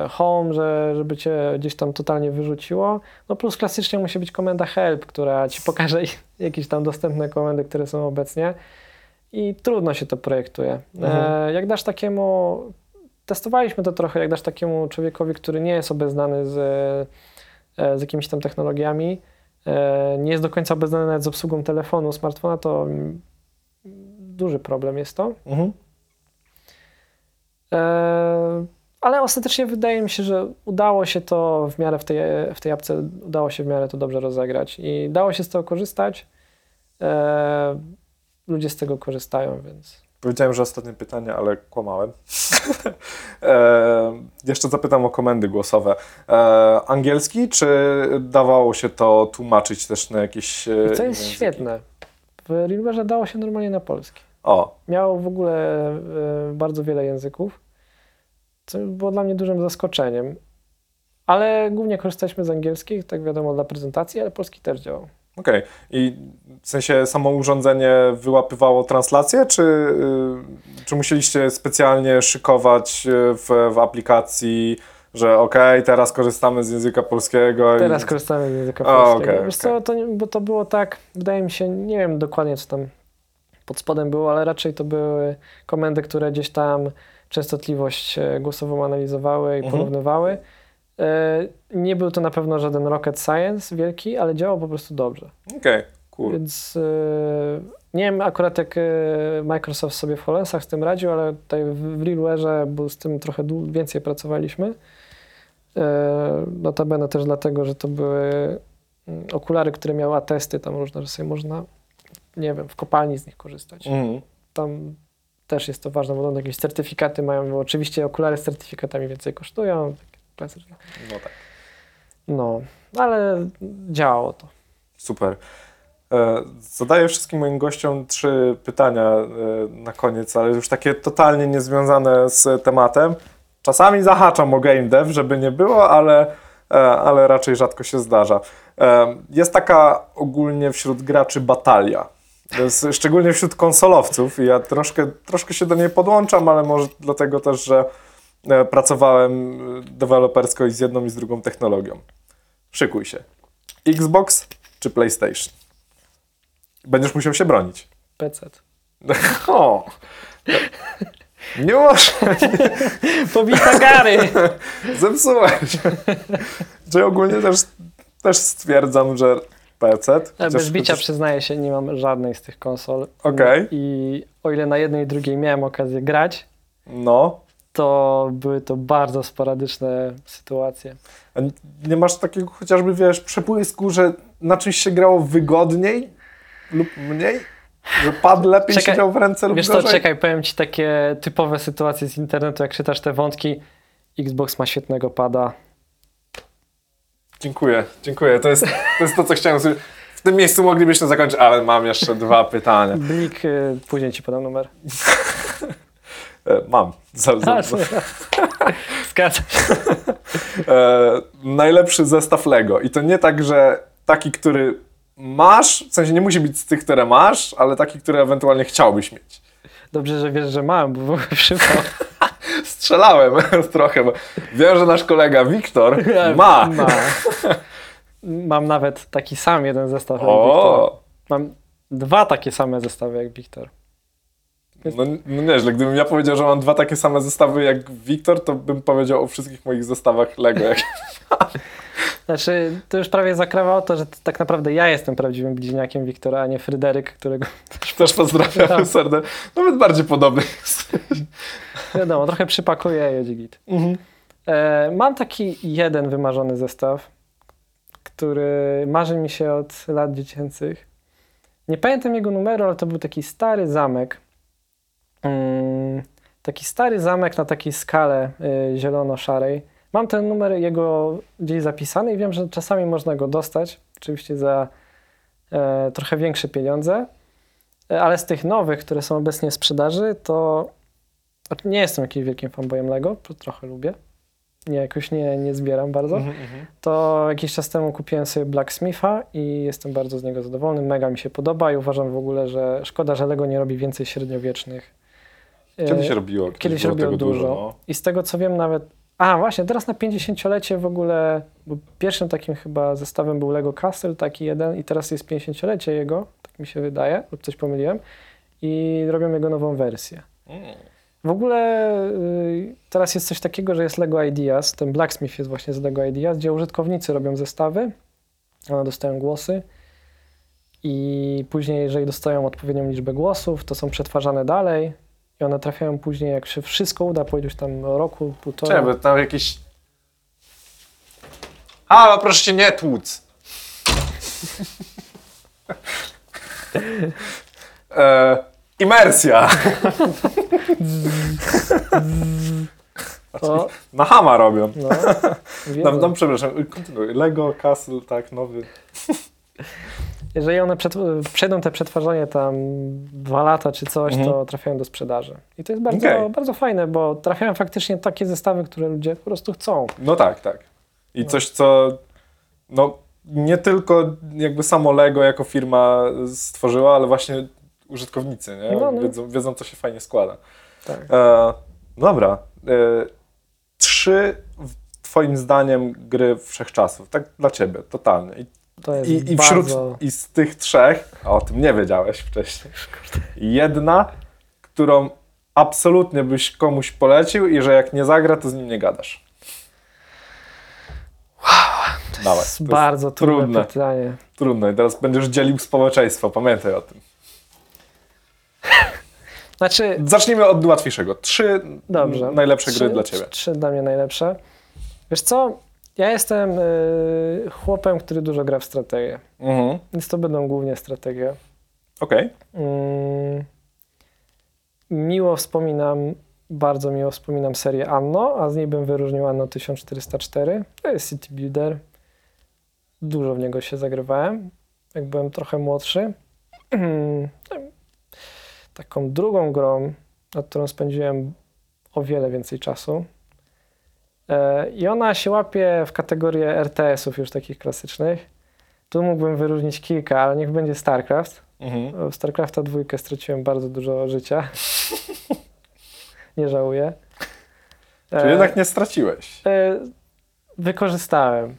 home, że, żeby cię gdzieś tam totalnie wyrzuciło. No plus klasycznie musi być komenda help, która ci pokaże jakieś tam dostępne komendy, które są obecnie. I trudno się to projektuje. Mhm. E, jak dasz takiemu... Testowaliśmy to trochę, jak dasz takiemu człowiekowi, który nie jest obeznany z, z jakimiś tam technologiami, nie jest do końca obeznany nawet z obsługą telefonu, smartfona, to duży problem jest to. Mhm. Ale ostatecznie wydaje mi się, że udało się to w miarę w tej, w tej apce, udało się w miarę to dobrze rozegrać i dało się z tego korzystać. Ludzie z tego korzystają, więc... Powiedziałem, że ostatnie pytanie, ale kłamałem. e, jeszcze zapytam o komendy głosowe. E, angielski, czy dawało się to tłumaczyć też na jakieś... I co jest świetne, w RealWearze dało się normalnie na polski. O. Miało w ogóle e, bardzo wiele języków, co było dla mnie dużym zaskoczeniem. Ale głównie korzystaliśmy z angielskich, tak wiadomo, dla prezentacji, ale polski też działał. Okej. Okay. I w sensie samo urządzenie wyłapywało translację, czy, czy musieliście specjalnie szykować w, w aplikacji, że okej, okay, teraz korzystamy z języka polskiego? Teraz i... korzystamy z języka polskiego. A, okay, Wiesz okay. co, to, bo to było tak, wydaje mi się, nie wiem dokładnie co tam pod spodem było, ale raczej to były komendy, które gdzieś tam częstotliwość głosową analizowały i mhm. porównywały. Nie był to na pewno żaden rocket science wielki, ale działał po prostu dobrze. Okej, okay, cool. Więc nie wiem akurat jak Microsoft sobie w HoloLensach z tym radził, ale tutaj w RealWearze, bo z tym trochę więcej pracowaliśmy. Notabene też dlatego, że to były okulary, które miały atesty tam różne, że sobie można, nie wiem, w kopalni z nich korzystać. Mm. Tam też jest to ważne, bo jakieś certyfikaty mają, bo oczywiście okulary z certyfikatami więcej kosztują. No tak. No, ale działało to. Super. Zadaję wszystkim moim gościom trzy pytania na koniec, ale już takie totalnie niezwiązane z tematem. Czasami zahaczam o game dev, żeby nie było, ale, ale raczej rzadko się zdarza. Jest taka ogólnie wśród graczy batalia. Jest, szczególnie wśród konsolowców. Ja troszkę, troszkę się do niej podłączam, ale może dlatego też, że pracowałem dewelopersko i z jedną i z drugą technologią. Szykuj się. Xbox czy PlayStation? Będziesz musiał się bronić. P C. O! Nie można. Pobita gary. Zepsułeś. Czyli ogólnie też, też stwierdzam, że P C. Bez bicia chociaż... przyznaję się, nie mam żadnej z tych konsol. Okay. I o ile na jednej i drugiej miałem okazję grać, no. to były to bardzo sporadyczne sytuacje. A nie masz takiego chociażby, wiesz, przepłysku, że na czymś się grało wygodniej lub mniej? Że pad lepiej czekaj, siedział w ręce lub wiesz gorzej? Wiesz co, czekaj, powiem ci takie typowe sytuacje z internetu, jak czytasz te wątki. Xbox ma świetnego pada. Dziękuję, dziękuję. To jest to, jest to co chciałem sobie... W tym miejscu moglibyśmy zakończyć, ale mam jeszcze dwa pytania. Blik, y, później ci podam numer. Mam. Zgadza. e, najlepszy zestaw Lego. I to nie tak, że taki, który masz, w sensie nie musi być z tych, które masz, ale taki, który ewentualnie chciałbyś mieć. Dobrze, że wiesz, że mam, bo byłem szybko. Strzelałem trochę, bo wiem, że nasz kolega Wiktor ma. ma. Mam nawet taki sam jeden zestaw jak Wiktor. Mam dwa takie same zestawy jak Wiktor. No, no nieźle, gdybym ja powiedział, że mam dwa takie same zestawy jak Wiktor, to bym powiedział o wszystkich moich zestawach Lego. Jak... Znaczy, to już prawie zakrawało to, że to tak naprawdę ja jestem prawdziwym bliźniakiem Wiktora, a nie Fryderyk, którego... Też pozdrawiam serdecznie. Nawet bardziej podobny jest. Wiadomo, trochę przypakuję i jedzie git. Mhm. E, mam taki jeden wymarzony zestaw, który marzy mi się od lat dziecięcych. Nie pamiętam jego numeru, ale to był taki stary zamek. Mm, taki stary zamek na takiej skale y, zielono-szarej. Mam ten numer jego gdzieś zapisany i wiem, że czasami można go dostać, oczywiście za e, trochę większe pieniądze, ale z tych nowych, które są obecnie w sprzedaży, to nie jestem jakimś wielkim fanboyem Lego, trochę lubię, nie, jakoś nie, nie zbieram bardzo, mm-hmm. to jakiś czas temu kupiłem sobie Blacksmitha i jestem bardzo z niego zadowolony, mega mi się podoba i uważam w ogóle, że szkoda, że Lego nie robi więcej średniowiecznych. Kiedyś robiło. Kiedyś robiło dużo. dużo no. I z tego co wiem nawet, a właśnie, teraz na pięćdziesięciolecie w ogóle, bo pierwszym takim chyba zestawem był Lego Castle, taki jeden i teraz jest pięćdziesięciolecie jego, tak mi się wydaje, lub coś pomyliłem, i robią jego nową wersję. Mm. W ogóle y, teraz jest coś takiego, że jest Lego Ideas, ten Blacksmith jest właśnie z Lego Ideas, gdzie użytkownicy robią zestawy, one dostają głosy i później, jeżeli dostają odpowiednią liczbę głosów, to są przetwarzane dalej. I one trafiają później, jak się wszystko uda, po jakimś tam roku, półtora. Czemu, tam jakieś... Halo, proszę cię, nie tłuc! e, imersja! O. Na hama robią. No, no, no, przepraszam, kontynuuj. Lego, Castle, tak, nowy. Jeżeli one przed, przejdą te przetwarzanie tam dwa lata czy coś, mhm. to trafiają do sprzedaży. I to jest bardzo, okay. bardzo fajne, bo trafiają faktycznie takie zestawy, które ludzie po prostu chcą. No tak, tak. I no. coś, co no, nie tylko jakby samo Lego jako firma stworzyła, ale właśnie użytkownicy, nie? No, no. Wiedzą, wiedzą, co się fajnie składa. Tak. E, dobra. E, trzy, twoim zdaniem, gry wszechczasów. Tak dla ciebie, totalnie. I To jest I, i, bardzo... wśród, I z tych trzech, a o tym nie wiedziałeś wcześniej, jedna, którą absolutnie byś komuś polecił i że jak nie zagra, to z nim nie gadasz. Wow, to Dawaj, jest to bardzo jest trudne, trudne pytanie. Trudne i teraz będziesz dzielił społeczeństwo, pamiętaj o tym. Znaczy... Zacznijmy od łatwiejszego. Trzy Dobrze. najlepsze trzy, gry dla ciebie. Trzy dla mnie najlepsze. Wiesz co? Ja jestem y, chłopem, który dużo gra w strategię, mhm. więc to będą głównie strategie. Okej. Okay. Mm, miło wspominam, bardzo miło wspominam serię Anno, a z niej bym wyróżnił Anno tysiąc czterysta cztery. To jest City Builder. Dużo w niego się zagrywałem, jak byłem trochę młodszy. Taką drugą grą, nad którą spędziłem o wiele więcej czasu, i ona się łapie w kategorię er te esów już takich klasycznych. Tu mógłbym wyróżnić kilka, ale niech będzie StarCraft. Mhm. StarCrafta dwójkę straciłem bardzo dużo życia. Nie żałuję. Czyli e... jednak nie straciłeś. E... Wykorzystałem.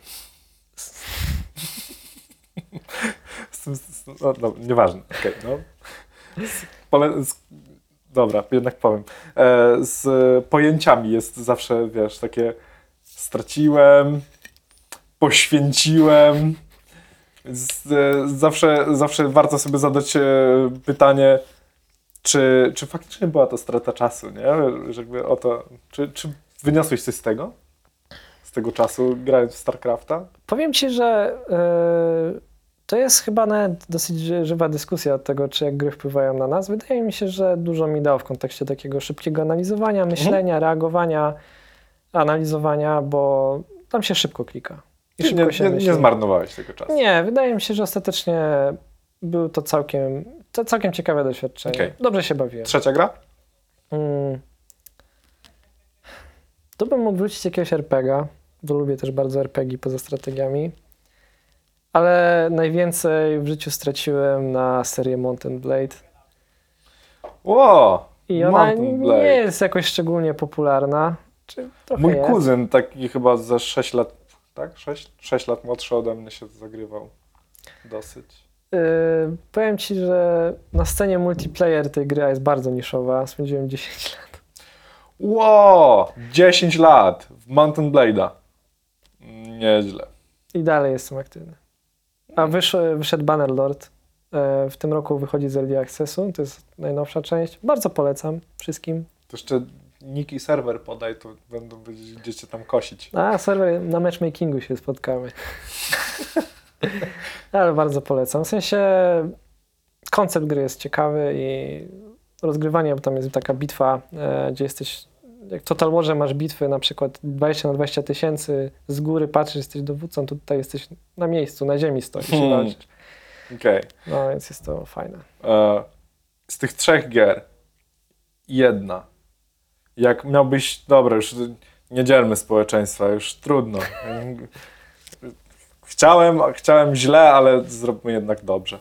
No, no, nieważne. Okay, no. Pole... Dobra, jednak powiem. E, z pojęciami jest zawsze, wiesz, takie straciłem, poświęciłem. Z, e, zawsze, zawsze warto sobie zadać e, pytanie, czy, czy faktycznie była to strata czasu, nie? Że jakby o to, czy, czy wyniosłeś coś z tego? Z tego czasu grając w StarCrafta? Powiem ci, że yy, to jest chyba nawet dosyć żywa dyskusja od tego, czy jak gry wpływają na nas. Wydaje mi się, że dużo mi dało w kontekście takiego szybkiego analizowania, myślenia, mm-hmm. reagowania, analizowania, bo tam się szybko klika. I szybko nie, się nie, nie zmarnowałeś tego czasu. Nie, wydaje mi się, że ostatecznie był to całkiem, to całkiem ciekawe doświadczenie. Okay. Dobrze się bawiłem. Trzecia gra? Hmm. Tu bym mógł wrócić jakiegoś er pe gie a, bo lubię też bardzo er pe gie poza strategiami. Ale najwięcej w życiu straciłem na serię Mountain Blade. Wow, I ona Mountain Blade. nie jest jakoś szczególnie popularna. Czy Mój jest. kuzyn taki chyba za sześć lat, tak? sześć, sześć lat młodszy ode mnie się zagrywał dosyć. Yy, powiem ci, że na scenie multiplayer tej gry jest bardzo niszowa. Spędziłem dziesięć lat. Wow, dziesięć lat w Mountain Blade'a. Nieźle. I dalej jestem aktywny. A wyszedł, wyszedł Bannerlord. W tym roku wychodzi z Early Accessu. To jest najnowsza część. Bardzo polecam wszystkim. To jeszcze nick i serwer podaj, to będą gdzieś cię tam kosić. A, serwer na matchmakingu się spotkamy. Ale bardzo polecam. W sensie koncept gry jest ciekawy i rozgrywanie, bo tam jest taka bitwa, e, gdzie jesteś, jak w Total Warze masz bitwy na przykład dwadzieścia na dwadzieścia tysięcy, z góry patrzysz, jesteś dowódcą, to tutaj jesteś na miejscu, na ziemi stoisz hmm. i walczysz. Okay. No więc jest to fajne. E, z tych trzech gier jedna. Jak miałbyś, dobra, już nie dzielmy społeczeństwa, już trudno. Chciałem, chciałem źle, ale zróbmy jednak dobrze.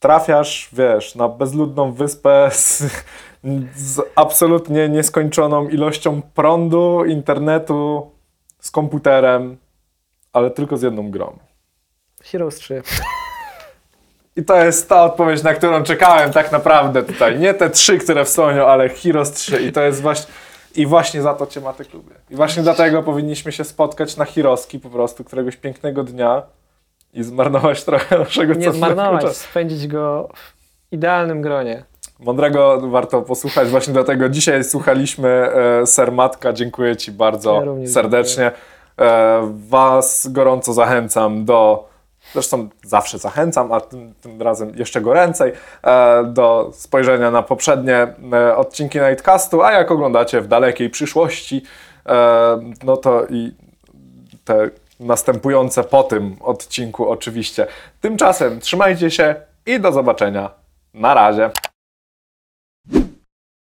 Trafiasz, wiesz, na bezludną wyspę z, z absolutnie nieskończoną ilością prądu, internetu, z komputerem, ale tylko z jedną grą. Heroes trzy. I to jest ta odpowiedź, na którą czekałem tak naprawdę tutaj. Nie te trzy, które w Soniu, ale Heroes trzy. I to jest właśnie... I właśnie za to cię, Matek, lubię. I właśnie dlatego powinniśmy się spotkać na Heroeski po prostu któregoś pięknego dnia i zmarnować trochę naszego czasu. Nie zmarnować, czasu. Spędzić go w idealnym gronie. Mądrego warto posłuchać, właśnie dlatego dzisiaj słuchaliśmy e, Ser Matka. Dziękuję ci bardzo ja serdecznie. E, was gorąco zachęcam do... Zresztą zawsze zachęcam, a tym, tym razem jeszcze goręcej, e, do spojrzenia na poprzednie e, odcinki Nightcastu, a jak oglądacie w dalekiej przyszłości, e, no to i te następujące po tym odcinku oczywiście. Tymczasem trzymajcie się i do zobaczenia. Na razie.